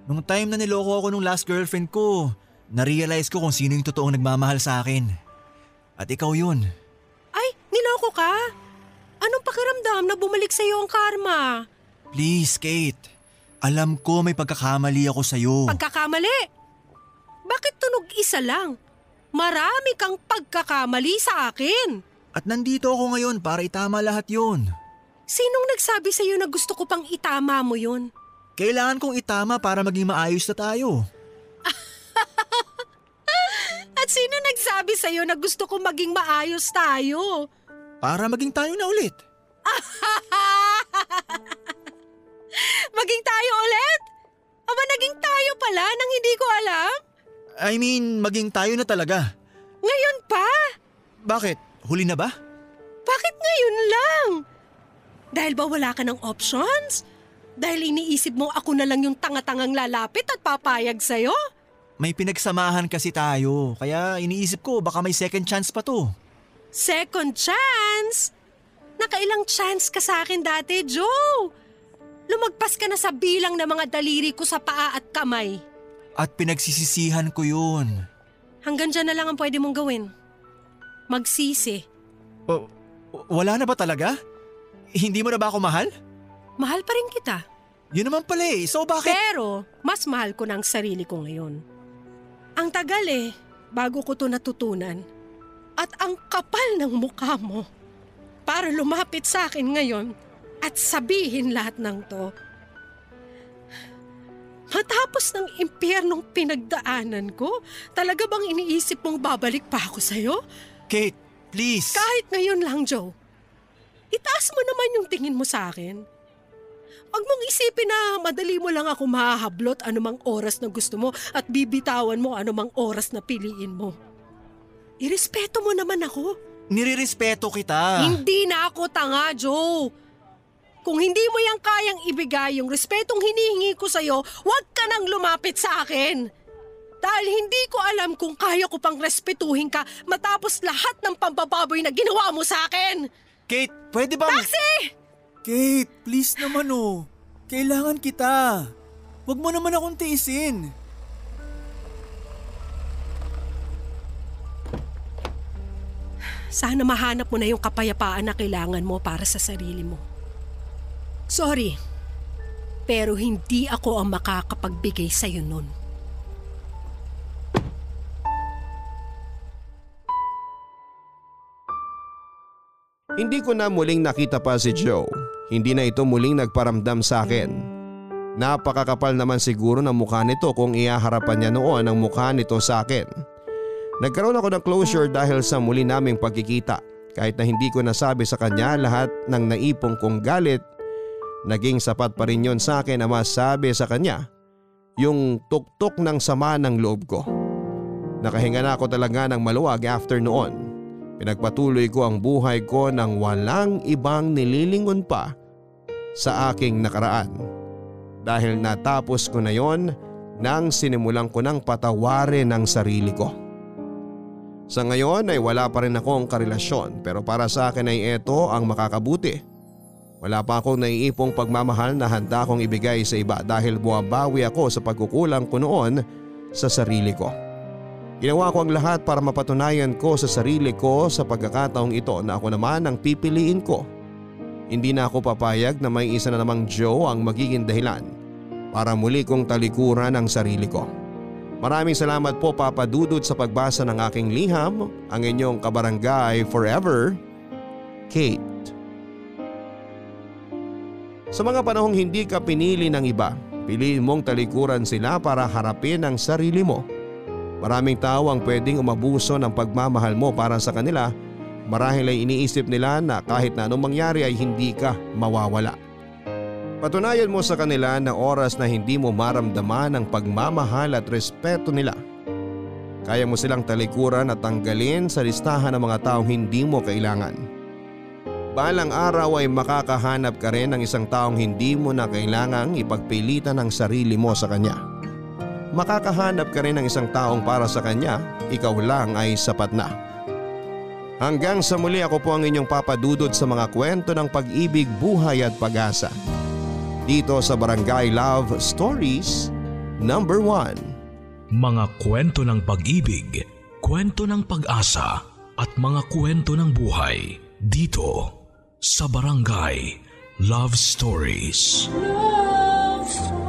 Nung time na niloko ako nung last girlfriend ko, narealize ko kung sino yung totoong nagmamahal sa akin. At ikaw yun. Ay, niloko ka? Anong pakiramdam na bumalik sa'yo ang karma? Please, Kate. Alam ko may pagkakamali ako sa'yo. Pagkakamali? Bakit tunog isa lang? Marami kang pagkakamali sa akin. At nandito ako ngayon para itama lahat yun. Sinong nagsabi sa'yo na gusto ko pang itama mo yun? Kailangan kong itama para maging maayos na tayo. At sino nagsabi sa'yo na gusto kong maging maayos tayo? Para maging tayo na ulit. Maging tayo ulit? Aba, naging tayo pala nang hindi ko alam? I mean, maging tayo na talaga. Ngayon pa? Bakit? Huli na ba? Bakit ngayon lang? Dahil ba wala ka ng options? Dahil iniisip mo ako na lang yung tanga-tangang lalapit at papayag sa'yo? May pinagsamahan kasi tayo, kaya iniisip ko baka may second chance pa to. Second chance? Nakailang chance ka sa akin dati, Joe? Lumagpas ka na sa bilang ng mga daliri ko sa paa at kamay. At pinagsisisihan ko yun. Hanggang dyan na lang ang pwede mong gawin. Magsisi. O, wala na ba talaga? Hindi mo na ba ako mahal? Mahal pa rin kita. Yun naman pala eh, so bakit… Pero mas mahal ko ng sarili ko ngayon. Ang tagal eh, bago ko to natutunan. At ang kapal ng mukha mo. Para lumapit sa akin ngayon at sabihin lahat ng to. Matapos ng impyernong pinagdaanan ko, talaga bang iniisip mong babalik pa ako sa'yo? Kate, please. Kahit ngayon lang, Joe. Itaas mo naman yung tingin mo sa akin. Huwag mong isipin na madali mo lang ako mahahablot anumang oras na gusto mo at bibitawan mo anumang oras na piliin mo. Irespeto mo naman ako. Nirirespeto kita. Hindi na ako tanga, Joe. Kung hindi mo yang kayang ibigay yung respetong hinihingi ko sa'yo, huwag ka nang lumapit sa akin. Dahil hindi ko alam kung kaya ko pang respetuhin ka matapos lahat ng pambababoy na ginawa mo sa akin. Kate, pwede ba… Taxi! Kate, please naman oh. Kailangan kita. Huwag mo naman akong tiisin. Sana mahanap mo na yung kapayapaan na kailangan mo para sa sarili mo. Sorry, pero hindi ako ang makakapagbigay sa'yo nun. Hindi ko na muling nakita pa si Joe. Hindi na ito muling nagparamdam sa akin. Napakakapal naman siguro ng mukha nito kung ihaharapan niya noon ang mukha nito sa akin. Nagkaroon ako ng closure dahil sa muli naming pagkikita. Kahit na hindi ko nasabi sa kanya lahat ng naipong kong galit, naging sapat pa rin yun sa akin na masabi sa kanya yung tuktok ng sama ng loob ko. Nakahinga na ako talaga ng maluwag after noon. Pinagpatuloy ko ang buhay ko nang walang ibang nililingon pa sa aking nakaraan. Dahil natapos ko na yon nang sinimulan ko ng patawarin ang sarili ko. Sa ngayon ay wala pa rin akong karelasyon pero para sa akin ay ito ang makakabuti. Wala pa akong naiipong pagmamahal na handa kong ibigay sa iba dahil buwabawi ako sa pagkukulang ko noon sa sarili ko. Ginawa ko ang lahat para mapatunayan ko sa sarili ko sa pagkakataong ito na ako naman ang pipiliin ko. Hindi na ako papayag na may isa na namang Joe ang magiging dahilan para muli kong talikuran ang sarili ko. Maraming salamat po Papa Dudut sa pagbasa ng aking liham, ang inyong kabarangay forever, Kate. Sa mga panahong hindi ka pinili ng iba, piliin mong talikuran sila para harapin ang sarili mo. Maraming tao ang pwedeng umabuso ng pagmamahal mo para sa kanila. Marahil ay iniisip nila na kahit na anong mangyari ay hindi ka mawawala. Patunayan mo sa kanila na oras na hindi mo maramdaman ang pagmamahal at respeto nila. Kaya mo silang talikuran at tanggalin sa listahan ng mga taong hindi mo kailangan. Balang araw ay makakahanap ka rin ng isang taong hindi mo na kailangang ipagpilitan ang sarili mo sa kanya. Makakahanap ka rin ng isang taong para sa kanya, ikaw lang ay sapat na. Hanggang sa muli, ako po ang inyong Papa Dudut sa mga kwento ng pag-ibig, buhay at pag-asa. Dito sa Barangay Love Stories, number one. Mga kwento ng pag-ibig, kwento ng pag-asa at mga kwento ng buhay. Dito sa Barangay Love Stories. Love Stories.